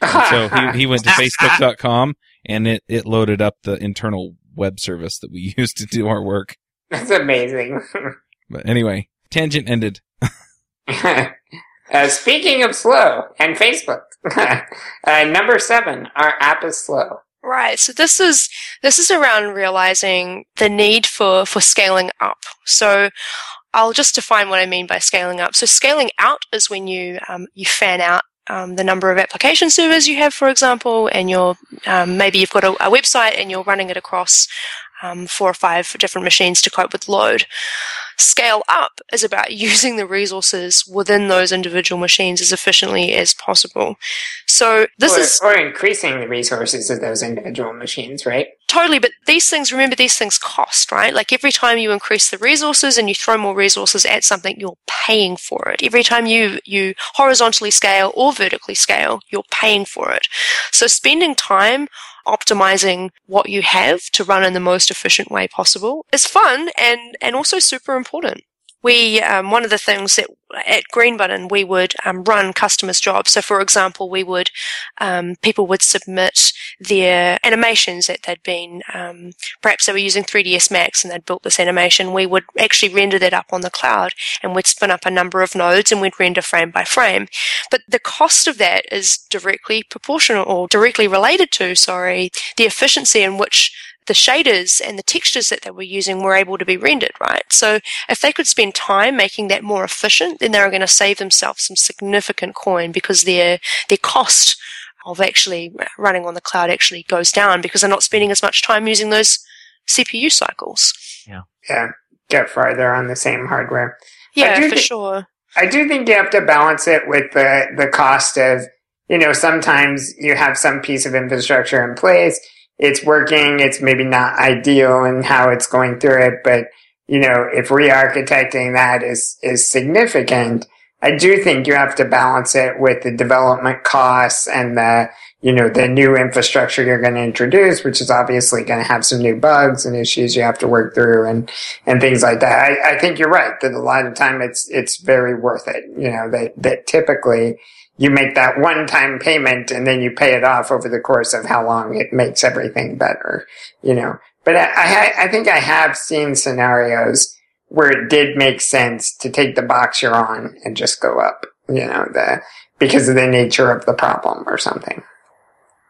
And so he, he went to facebook dot com, and it, it loaded up the internal web service that we used to do our work. That's amazing. But anyway, tangent ended. uh, speaking of slow and Facebook, uh, number seven, our app is slow. Right. So this is this is around realizing the need for, for scaling up. So I'll just define what I mean by scaling up. So scaling out is when you um, you fan out um, the number of application servers you have, for example, and you're um, maybe you've got a, a website and you're running it across um, four or five different machines to cope with load. Scale up is about using the resources within those individual machines as efficiently as possible. So this or, is or increasing the resources of those individual machines, right? Totally, but these things, remember, these things cost, right? Like every time you increase the resources and you throw more resources at something, you're paying for it. Every time you you horizontally scale or vertically scale, you're paying for it. So spending time optimizing what you have to run in the most efficient way possible is fun and, and also super important. We, um, one of the things that at Green Button, we would um, run customers' jobs. So, for example, we would um, people would submit their animations that they'd been, um, perhaps they were using three D S Max and they'd built this animation. We would actually render that up on the cloud and we'd spin up a number of nodes and we'd render frame by frame. But the cost of that is directly proportional or directly related to, sorry, the efficiency in which the shaders and the textures that they were using were able to be rendered, right? So if they could spend time making that more efficient, then they were going to save themselves some significant coin because their their cost of actually running on the cloud actually goes down because they're not spending as much time using those C P U cycles. Yeah, yeah, get farther on the same hardware. Yeah, for th- sure. I do think you have to balance it with the the cost of, you know, sometimes you have some piece of infrastructure in place. It's working, it's maybe not ideal in how it's going through it, but, you know, if re-architecting that is, is significant, I do think you have to balance it with the development costs and the, you know, the new infrastructure you're going to introduce, which is obviously going to have some new bugs and issues you have to work through and, and things like that. I, I think you're right that a lot of time it's, it's very worth it. You know, that, that typically, you make that one-time payment and then you pay it off over the course of how long it makes everything better, you know. But I, I, I think I have seen scenarios where it did make sense to take the box you're on and just go up, you know, the because of the nature of the problem or something.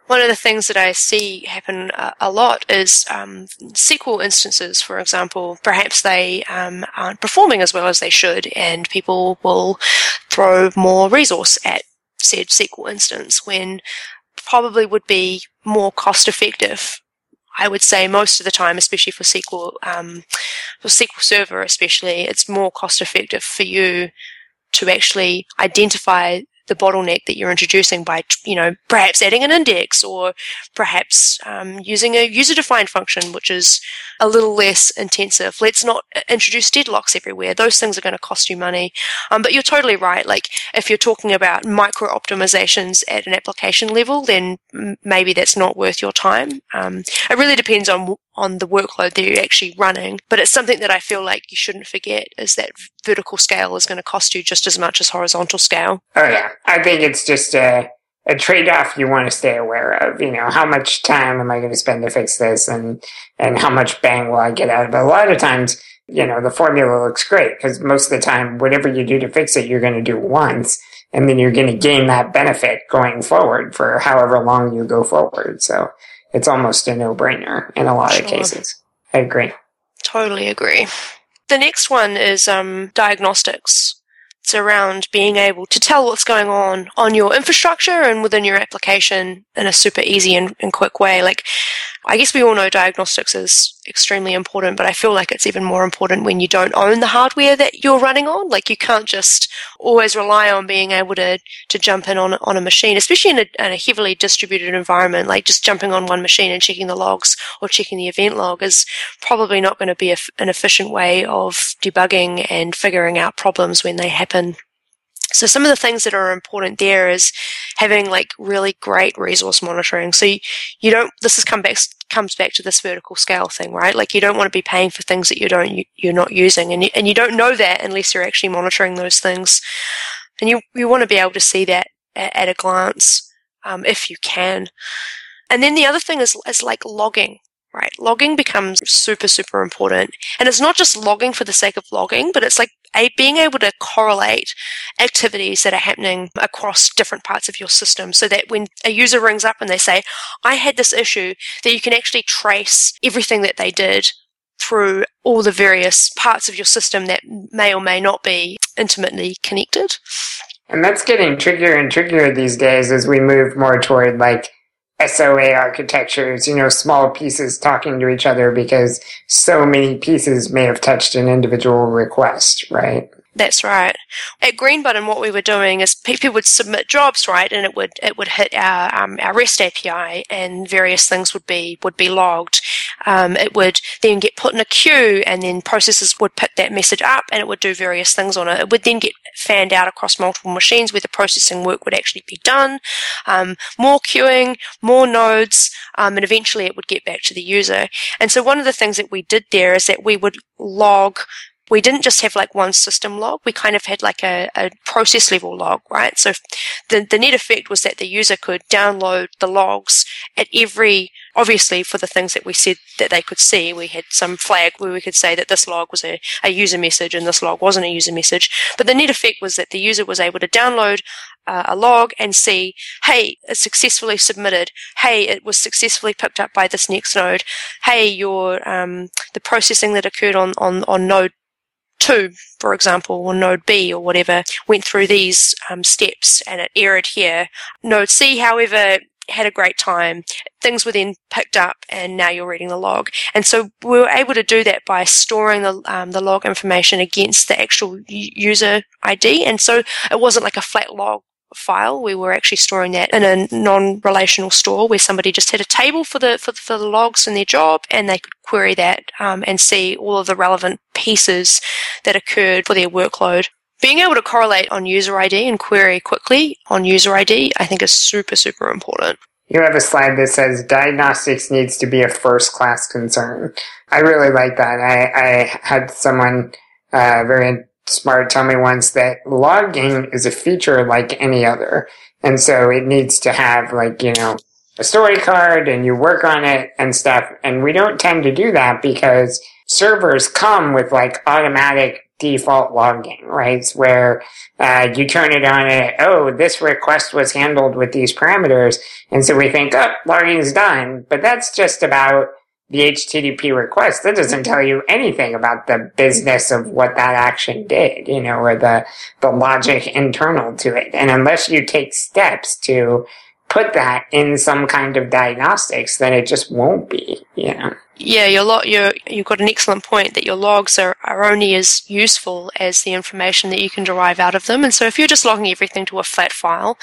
One of the things that I see happen uh, a lot is um, S Q L instances, for example. Perhaps they um, aren't performing as well as they should, and people will throw more resource at said S Q L instance when probably would be more cost effective. I would say most of the time, especially for S Q L, um, for S Q L Server especially, it's more cost effective for you to actually identify the bottleneck that you're introducing by, you know, perhaps adding an index or perhaps um, using a user-defined function, which is a little less intensive. Let's not introduce deadlocks everywhere. Those things are going to cost you money. Um, but you're totally right. Like, if you're talking about micro-optimizations at an application level, then m- maybe that's not worth your time. Um, it really depends on on the workload that you're actually running. But it's something that I feel like you shouldn't forget is that vertical scale is going to cost you just as much as horizontal scale. Oh, yeah. I think it's just a, a trade-off you want to stay aware of. You know, how much time am I going to spend to fix this and, and how much bang will I get out of it? A lot of times, you know, the formula looks great because most of the time, whatever you do to fix it, you're going to do once. And then you're going to gain that benefit going forward for however long you go forward. So it's almost a no-brainer in a lot sure. of cases. I agree. Totally agree. The next one is um, diagnostics. It's around being able to tell what's going on on your infrastructure and within your application in a super easy and, and quick way. Like, I guess we all know diagnostics is extremely important, but I feel like it's even more important when you don't own the hardware that you're running on. Like, you can't just always rely on being able to, to jump in on, on a machine, especially in a, in a heavily distributed environment. Like, just jumping on one machine and checking the logs or checking the event log is probably not going to be a, an efficient way of debugging and figuring out problems when they happen. So some of the things that are important there is having like really great resource monitoring. So you, you don't, this has come back, comes back to this vertical scale thing, right? Like, you don't want to be paying for things that you don't, you're not using. And you, and you don't know that unless you're actually monitoring those things. And you, you want to be able to see that at, at a glance, um, if you can. And then the other thing is, is like logging. Right, logging becomes super, super important. And it's not just logging for the sake of logging, but it's like a, being able to correlate activities that are happening across different parts of your system so that when a user rings up and they say, I had this issue, that you can actually trace everything that they did through all the various parts of your system that may or may not be intimately connected. And that's getting trickier and trickier these days as we move more toward like S O A architectures, you know, small pieces talking to each other because so many pieces may have touched an individual request, right? That's right. At Green Button, what we were doing is people would submit jobs, right, and it would it would hit our um, our REST A P I, and various things would be would be logged. Um, it would then get put in a queue, and then processes would pick that message up, and it would do various things on it. It would then get fanned out across multiple machines where the processing work would actually be done. Um, more queuing, more nodes, um, and eventually it would get back to the user. And so one of the things that we did there is that we would log we didn't just have like one system log. We kind of had like a, a process level log, right? So the, the net effect was that the user could download the logs at every, obviously for the things that we said that they could see, we had some flag where we could say that this log was a, a user message and this log wasn't a user message. But the net effect was that the user was able to download uh, a log and see, hey, it's successfully submitted. Hey, it was successfully picked up by this next node. Hey, your um, the processing that occurred on, on, on node two, for example, or node B or whatever, went through these um, steps and it errored here. Node C, however, had a great time. Things were then picked up and now you're reading the log. And so we were able to do that by storing the um, the log information against the actual user I D. And so it wasn't like a flat log file. We were actually storing that in a non-relational store where somebody just had a table for the for the, for the logs and their job, and they could query that um, and see all of the relevant pieces that occurred for their workload. Being able to correlate on user I D and query quickly on user I D, I think, is super, super important. You have a slide that says diagnostics needs to be a first-class concern. I really like that. I, I had someone uh, very smart tell me once that logging is a feature like any other. And so it needs to have, like, you know, a story card and you work on it and stuff. And we don't tend to do that because servers come with, like, automatic default logging, right? Where uh, you turn it on and, oh, this request was handled with these parameters. And so we think, oh, logging's done. But that's just about the H T T P request. That doesn't tell you anything about the business of what that action did, you know, or the, the logic internal to it. And unless you take steps to put that in some kind of diagnostics, then it just won't be, you know. Yeah, your lo- your, you've got an excellent point that your logs are, are only as useful as the information that you can derive out of them. And so if you're just logging everything to a flat file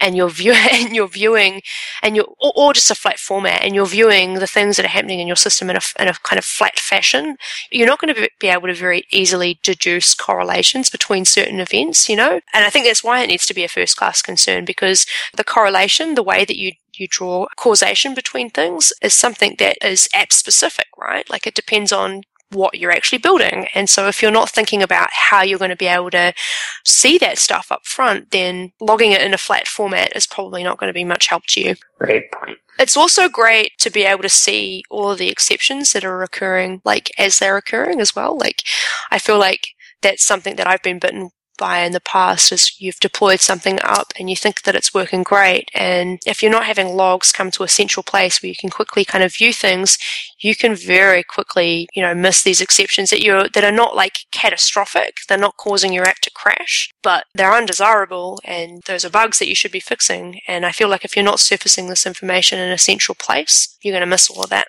and you're, view- and you're viewing, and you're, or, or just a flat format, and you're viewing the things that are happening in your system in a, in a kind of flat fashion, you're not going to be able to very easily deduce correlations between certain events, you know. And I think that's why it needs to be a first-class concern, because the correlation, the way that you you draw causation between things, is something that is app-specific, right? Like, it depends on what you're actually building. And so if you're not thinking about how you're going to be able to see that stuff up front, then logging it in a flat format is probably not going to be much help to you. Great point. It's also great to be able to see all of the exceptions that are occurring, like, as they're occurring as well. Like, I feel like that's something that I've been bitten by in the past, is you've deployed something up and you think that it's working great, and if you're not having logs come to a central place where you can quickly kind of view things, you can very quickly, you know, miss these exceptions that you're that are not like catastrophic. They're not causing your app to crash, but they're undesirable, and those are bugs that you should be fixing. And I feel like if you're not surfacing this information in a central place, you're going to miss all of that.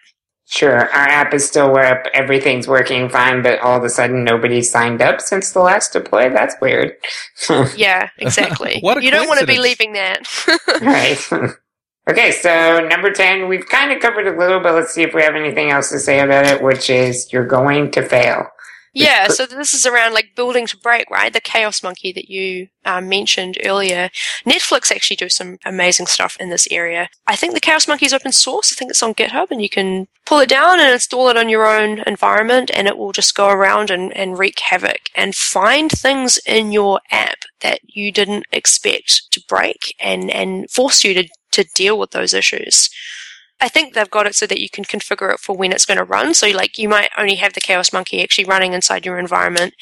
Sure. Our app is still where everything's working fine, but all of a sudden nobody signed up since the last deploy. That's weird. Yeah, exactly. What a you don't want to be leaving that. Right. Okay, so number ten, we've kind of covered a little, but let's see if we have anything else to say about it, which is you're going to fail. Yeah, so this is around like building to break, right? The chaos monkey that you um, mentioned earlier. Netflix actually do some amazing stuff in this area. I think the chaos monkey is open source. I think it's on GitHub, and you can pull it down and install it on your own environment, and it will just go around and, and wreak havoc and find things in your app that you didn't expect to break and, and force you to, to deal with those issues. I think they've got it so that you can configure it for when it's going to run. So, like, you might only have the chaos monkey actually running inside your environment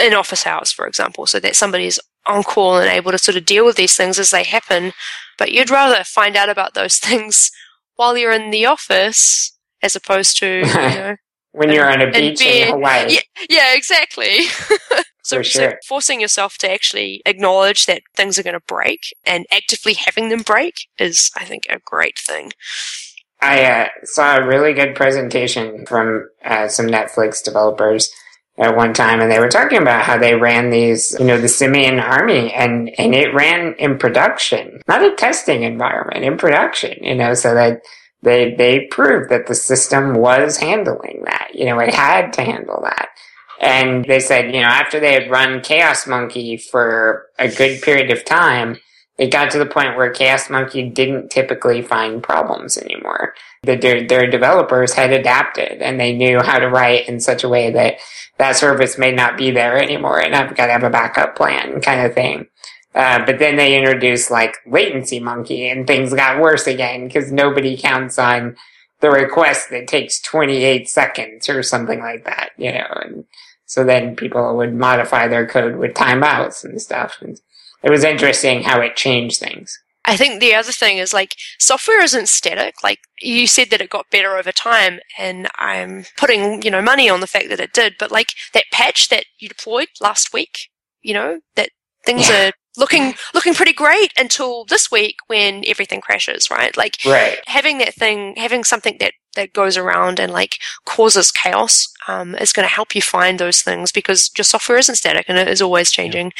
in office hours, for example, so that somebody is on call and able to sort of deal with these things as they happen. But you'd rather find out about those things while you're in the office as opposed to, you know, when you're on a beach in, in Hawaii. Yeah, yeah, exactly. So, sure. So forcing yourself to actually acknowledge that things are going to break and actively having them break is, I think, a great thing. I uh, saw a really good presentation from uh, some Netflix developers at one time, and they were talking about how they ran these, you know, the Simian Army, and, and it ran in production, not a testing environment, in production, you know, so that they, they proved that the system was handling that, you know, it had to handle that. And they said, you know, after they had run Chaos Monkey for a good period of time, It got to the point where CastMonkey didn't typically find problems anymore. The, their, their developers had adapted, and they knew how to write in such a way that that service may not be there anymore, and I've got to have a backup plan kind of thing. Uh, but then they introduced, like, Latency Monkey, and things got worse again because nobody counts on the request that takes twenty-eight seconds or something like that, you know. And so then people would modify their code with timeouts and stuff. And it was interesting how it changed things. I think the other thing is, like, software isn't static. Like, you said that it got better over time, and I'm putting, you know, money on the fact that it did. But, like, that patch that you deployed last week, you know, that things yeah. are... Looking looking pretty great until this week when everything crashes, right? Like right. having that thing, having something that, that goes around and like causes chaos um, is going to help you find those things because your software isn't static and it is always changing.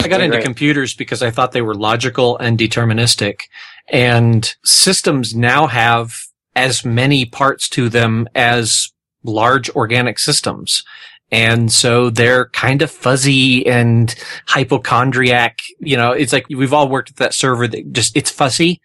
I got into computers because I thought they were logical and deterministic, and systems now have as many parts to them as large organic systems. And so they're kind of fuzzy and hypochondriac. You know, it's like we've all worked at that server that just, it's fuzzy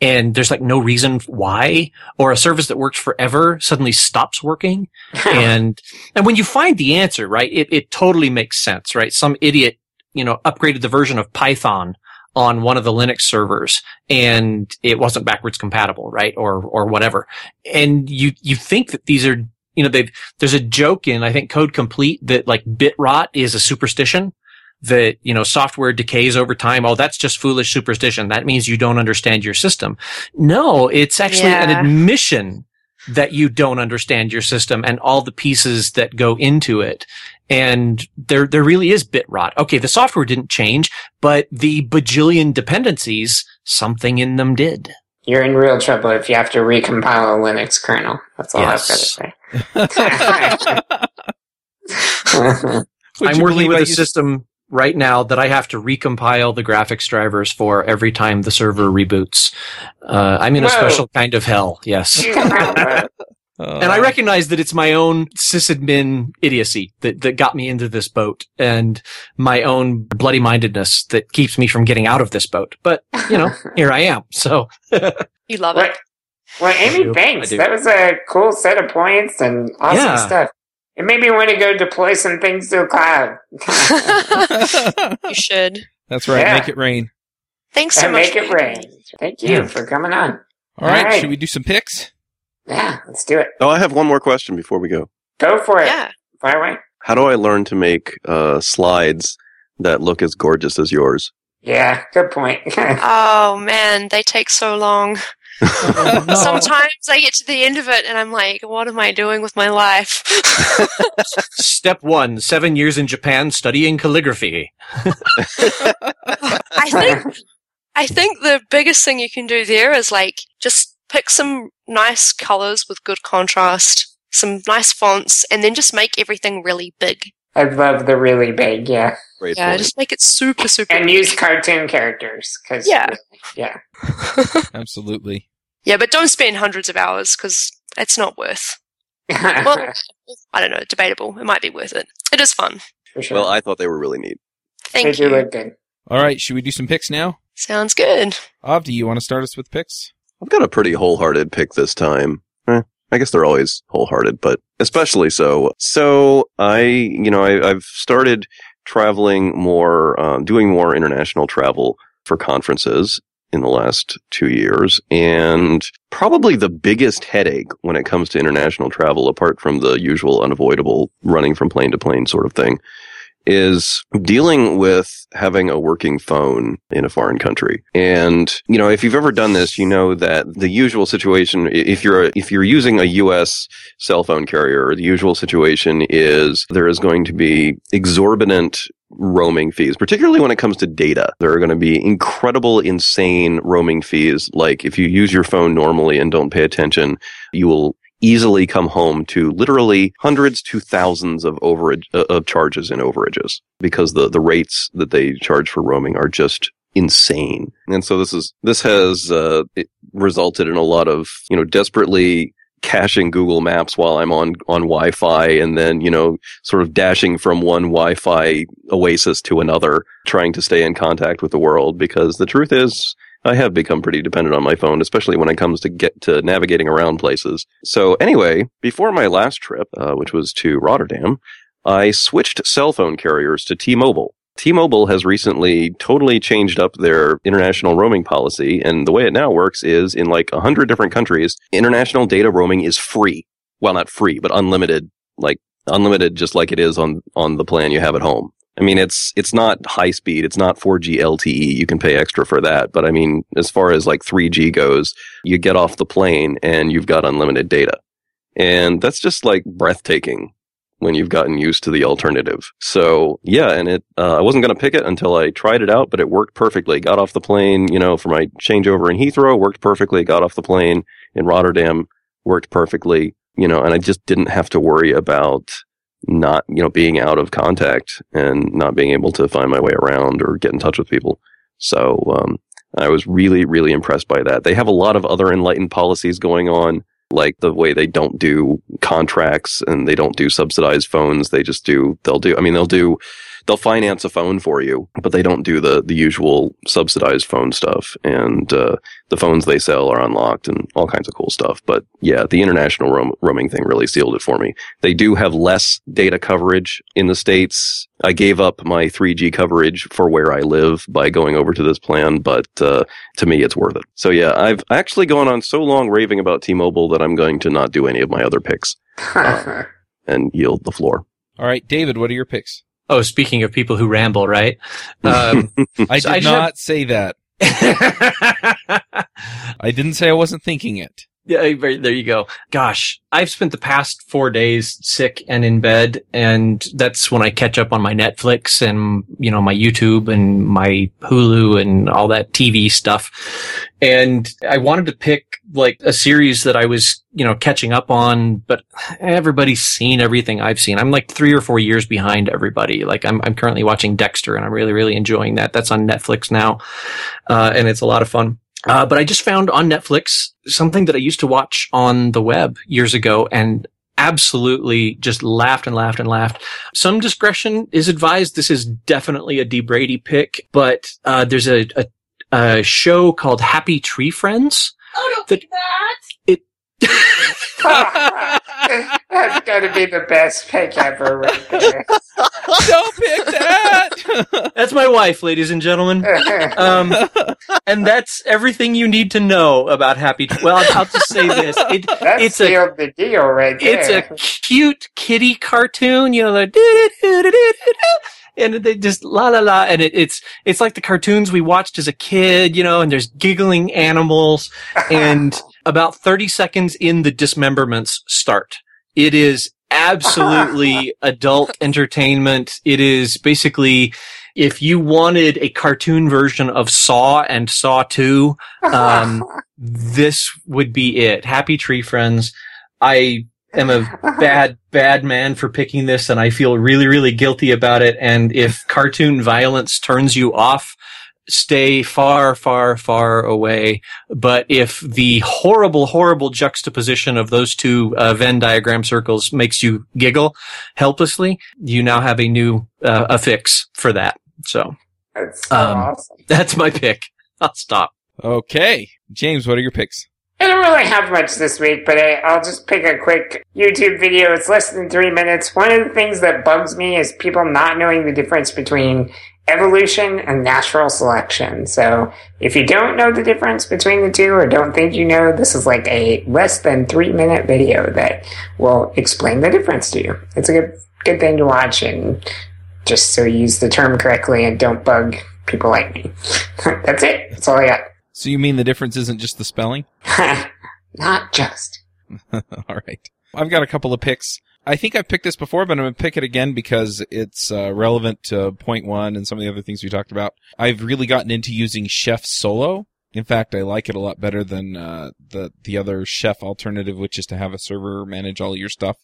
and there's like no reason why, or a service that works forever suddenly stops working. and, and when you find the answer, right, it, it totally makes sense, right? Some idiot, you know, upgraded the version of Python on one of the Linux servers and it wasn't backwards compatible, right? Or, or whatever. And you, you think that these are, you know, they've, there's a joke in, I think, Code Complete that like bit rot is a superstition that, you know, software decays over time. Oh, that's just foolish superstition. That means you don't understand your system. No, it's actually yeah. an admission that you don't understand your system and all the pieces that go into it. And there, there really is bit rot. Okay. The software didn't change, but the bajillion dependencies, something in them did. You're in real trouble if you have to recompile a Linux kernel. That's all yes. I've got to say. I'm working with a system right now that I have to recompile the graphics drivers for every time the server reboots. Uh, I'm in Whoa. a special kind of hell, yes. And I recognize that it's my own sysadmin idiocy that, that got me into this boat and my own bloody-mindedness that keeps me from getting out of this boat. But, you know, here I am. So You love it. Well, Amy, thanks. That was a cool set of points and awesome yeah. stuff. It made me want to go deploy some things to the cloud. You should. That's right. Yeah. Make it rain. Thanks so and much. Make it rain. Thank you yeah. for coming on. All, All right. right. Should we do some picks? Yeah, let's do it. Oh, I have one more question before we go. Go for it. Yeah. Fire away. How do I learn to make uh, slides that look as gorgeous as yours? Yeah, good point. Oh, man, they take so long. Oh, no. Sometimes I get to the end of it and I'm like, what am I doing with my life? Step one, seven years in Japan studying calligraphy. I think, I think the biggest thing you can do there is like just pick some nice colors with good contrast, some nice fonts, and then just make everything really big. I love the really big, yeah. Great yeah, point. Just make it super, super and big. And use cartoon characters. Cause, yeah. Yeah. Absolutely. Yeah, but don't spend hundreds of hours because it's not worth. Well, I don't know, debatable. It might be worth it. It is fun. For sure. Well, I thought they were really neat. Thank they you. Look good. All right, should we do some picks now? Sounds good. Avdi, you want to start us with picks? I've got a pretty wholehearted pick this time. Eh, I guess they're always wholehearted, but especially so. So I, you know, I, I've started traveling more, um, doing more international travel for conferences in the last two years. And probably the biggest headache when it comes to international travel, apart from the usual unavoidable running from plane to plane sort of thing, is dealing with having a working phone in a foreign country. And, you know, if you've ever done this, you know that the usual situation, if you're a, if you're using a U S cell phone carrier, the usual situation is there is going to be exorbitant roaming fees, particularly when it comes to data. There are going to be incredible, insane roaming fees. Like if you use your phone normally and don't pay attention, you will easily come home to literally hundreds to thousands of overage uh, of charges and overages because the the rates that they charge for roaming are just insane. And so this is this has uh, it resulted in a lot of, you know, desperately caching Google Maps while I'm on, on Wi-Fi, and then, you know, sort of dashing from one Wi-Fi oasis to another, trying to stay in contact with the world. Because the truth is, I have become pretty dependent on my phone, especially when it comes to get to navigating around places. So anyway, before my last trip, uh, which was to Rotterdam, I switched cell phone carriers to T-Mobile. T-Mobile has recently totally changed up their international roaming policy, and the way it now works is in like one hundred different countries, international data roaming is free. Well, not free, but unlimited, like unlimited just like it is on on the plan you have at home. I mean, it's it's not high speed. It's not four G L T E. You can pay extra for that. But I mean, as far as like three G goes, you get off the plane and you've got unlimited data. And that's just like breathtaking when you've gotten used to the alternative. So yeah, and it uh, I wasn't going to pick it until I tried it out, but it worked perfectly. Got off the plane, you know, for my changeover in Heathrow, worked perfectly. Got off the plane in Rotterdam, worked perfectly. You know, and I just didn't have to worry about not, you know, being out of contact and not being able to find my way around or get in touch with people. So um, I was really, really impressed by that. They have a lot of other enlightened policies going on, like the way they don't do contracts and they don't do subsidized phones. They just do, they'll do, I mean, they'll do, they'll finance a phone for you, but they don't do the, the usual subsidized phone stuff. And uh, the phones they sell are unlocked and all kinds of cool stuff. But yeah, the international roam, roaming thing really sealed it for me. They do have less data coverage in the States. I gave up my three G coverage for where I live by going over to this plan, but uh, to me, it's worth it. So yeah, I've actually gone on so long raving about T-Mobile that I'm going to not do any of my other picks uh, and yield the floor. All right, David, what are your picks? Oh, speaking of people who ramble, right? Um, I did I not have... say that. I didn't say I wasn't thinking it. Yeah, there you go. Gosh, I've spent the past four days sick and in bed, and that's when I catch up on my Netflix and, you know, my YouTube and my Hulu and all that T V stuff. And I wanted to pick like a series that I was, you know, catching up on, but everybody's seen everything I've seen. I'm like three or four years behind everybody. Like I'm, I'm currently watching Dexter, and I'm really, really enjoying that. That's on Netflix now. Uh, and it's a lot of fun. Uh, but I just found on Netflix something that I used to watch on the web years ago and absolutely just laughed and laughed and laughed. Some discretion is advised. This is definitely a D. Brady pick, but uh, there's a, a, a show called Happy Tree Friends. Oh, don't that, do that! It That's going to be the best pick ever right there. Don't pick that! That's my wife, ladies and gentlemen. Um, and that's everything you need to know about Happy Tree. Well, I'll, I'll just say this. It, that's it's the, a, the deal right there. It's a cute kitty cartoon, you know, like, and they just la la la, and it, it's it's like the cartoons we watched as a kid, you know, and there's giggling animals, and about thirty seconds in, the dismemberments start. It is absolutely adult entertainment. It is basically, if you wanted a cartoon version of Saw and Saw two, um, this would be it. Happy Tree Friends. I am a bad, bad man for picking this, and I feel really, really guilty about it. And if cartoon violence turns you off, stay far, far, far away. But if the horrible, horrible juxtaposition of those two uh, Venn diagram circles makes you giggle helplessly, you now have a new uh, affix for that. So that's, so um, awesome. That's my pick. I'll stop. Okay. James, what are your picks? I don't really have much this week, but I, I'll just pick a quick YouTube video. It's less than three minutes. One of the things that bugs me is people not knowing the difference between evolution and natural selection. So if you don't know the difference between the two or don't think you know, this is like a less than three minute video that will explain the difference to you. It's a good, good thing to watch, and just so you use the term correctly and don't bug people like me. That's it. That's all I got. So you mean the difference isn't just the spelling? Not just. All right. I've got a couple of picks. I think I've picked this before, but I'm going to pick it again because it's uh, relevant to point one and some of the other things we talked about. I've really gotten into using Chef solo. In fact, I like it a lot better than uh, the the other Chef alternative, which is to have a server manage all your stuff.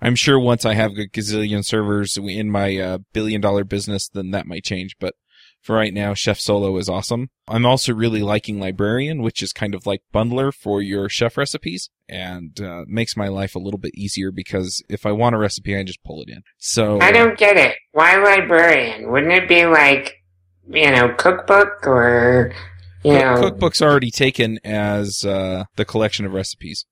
I'm sure once I have a gazillion servers in my uh, billion dollar business, then that might change. But for right now, Chef Solo is awesome. I'm also really liking Librarian, which is kind of like Bundler for your chef recipes, and uh, makes my life a little bit easier because if I want a recipe, I just pull it in. So I don't get it. Why Librarian? Wouldn't it be like, you know, cookbook or, you know... Cookbook's already taken as uh, the collection of recipes.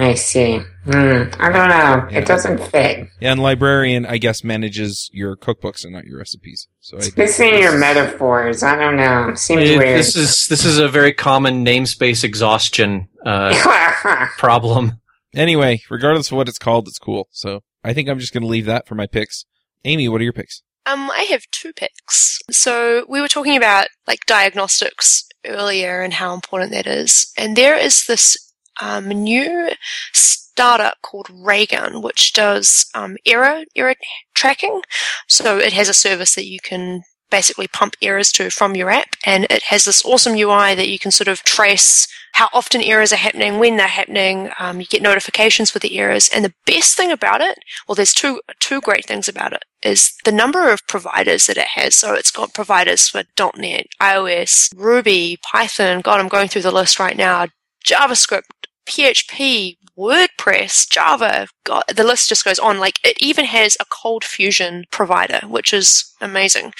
I see. Mm, I don't know. Yeah. It doesn't fit. Yeah, and Librarian, I guess, manages your cookbooks and not your recipes. So I this is your metaphors. I don't know. It seems it, weird. This is this is a very common namespace exhaustion uh, problem. Anyway, regardless of what it's called, it's cool. So I think I'm just going to leave that for my picks. Amy, what are your picks? Um, I have two picks. So we were talking about like diagnostics earlier and how important that is, and there is this. Um, a new startup called Raygun, which does um, error error tracking. So it has a service that you can basically pump errors to from your app, and it has this awesome U I that you can sort of trace how often errors are happening, when they're happening. Um, you get notifications for the errors, and the best thing about it, well, there's two two great things about it, is the number of providers that it has. So it's got providers for dot net, iOS, Ruby, Python. God, I'm going through the list right now. JavaScript, P H P, WordPress, Java, God, the list just goes on. Like, it even has a Cold Fusion provider, which is amazing.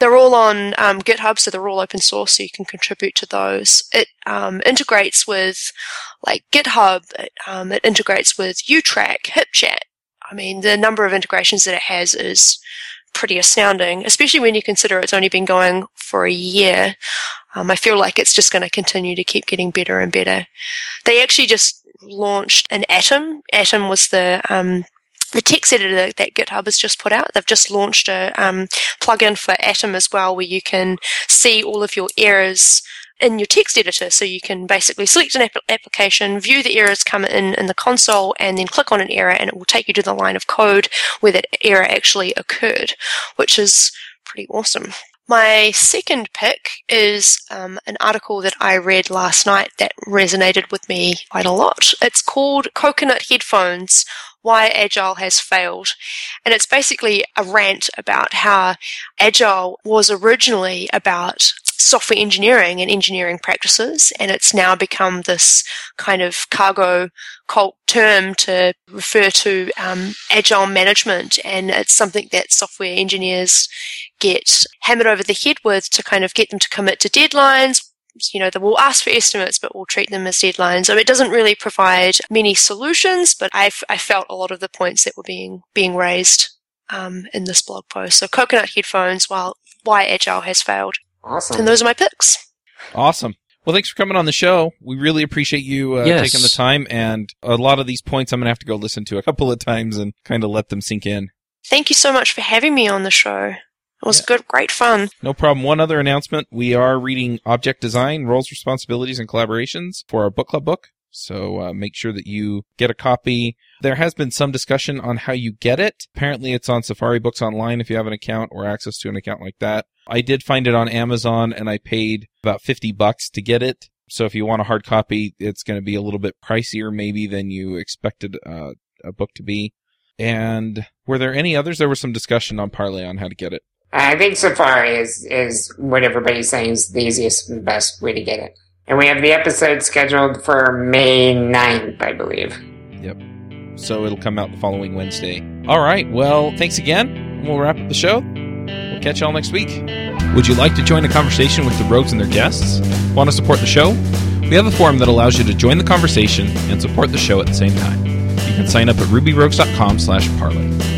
They're all on um, GitHub, so they're all open source, so you can contribute to those. It um, integrates with, like, GitHub. It, um, it integrates with UTrack, HipChat. I mean, the number of integrations that it has is pretty astounding, especially when you consider it's only been going for a year. Um, I feel like it's just going to continue to keep getting better and better. They actually just launched an Atom. Atom was the um, the text editor that, that GitHub has just put out. They've just launched a um, plugin for Atom as well, where you can see all of your errors in your text editor. So you can basically select an ap- application, view the errors come in in the console, and then click on an error, and it will take you to the line of code where that error actually occurred, which is pretty awesome. My second pick is um, an article that I read last night that resonated with me quite a lot. It's called Coconut Headphones, Why Agile Has Failed. And it's basically a rant about how Agile was originally about software engineering and engineering practices, and it's now become this kind of cargo cult term to refer to um, agile management, and it's something that software engineers get hammered over the head with to kind of get them to commit to deadlines. You know, we'll ask for estimates, but we'll treat them as deadlines. So it doesn't really provide many solutions, but I've, I felt a lot of the points that were being being raised um, in this blog post. So Coconut Headphones, while Why Agile Has Failed. Awesome. And those are my picks. Awesome. Well, thanks for coming on the show. We really appreciate you uh, yes. taking the time. And a lot of these points I'm going to have to go listen to a couple of times and kind of let them sink in. Thank you so much for having me on the show. It was yeah. good, great fun. No problem. One other announcement. We are reading Object Design, Roles, Responsibilities, and Collaborations for our book club book. So uh, make sure that you get a copy. There has been some discussion on how you get it. Apparently, it's on Safari Books Online if you have an account or access to an account like that. I did find it on Amazon, and I paid about fifty bucks to get it. So if you want a hard copy, it's going to be a little bit pricier maybe than you expected uh, a book to be. And were there any others? There was some discussion on Parlay on how to get it. I think Safari is, is what everybody's saying is the easiest and best way to get it. And we have the episode scheduled for May ninth, I believe. Yep. So it'll come out the following Wednesday. All right. Well, thanks again. We'll wrap up the show. We'll catch y'all next week. Would you like to join a conversation with the Rogues and their guests? Want to support the show? We have a forum that allows you to join the conversation and support the show at the same time. You can sign up at rubyrogues dot com slash parlay.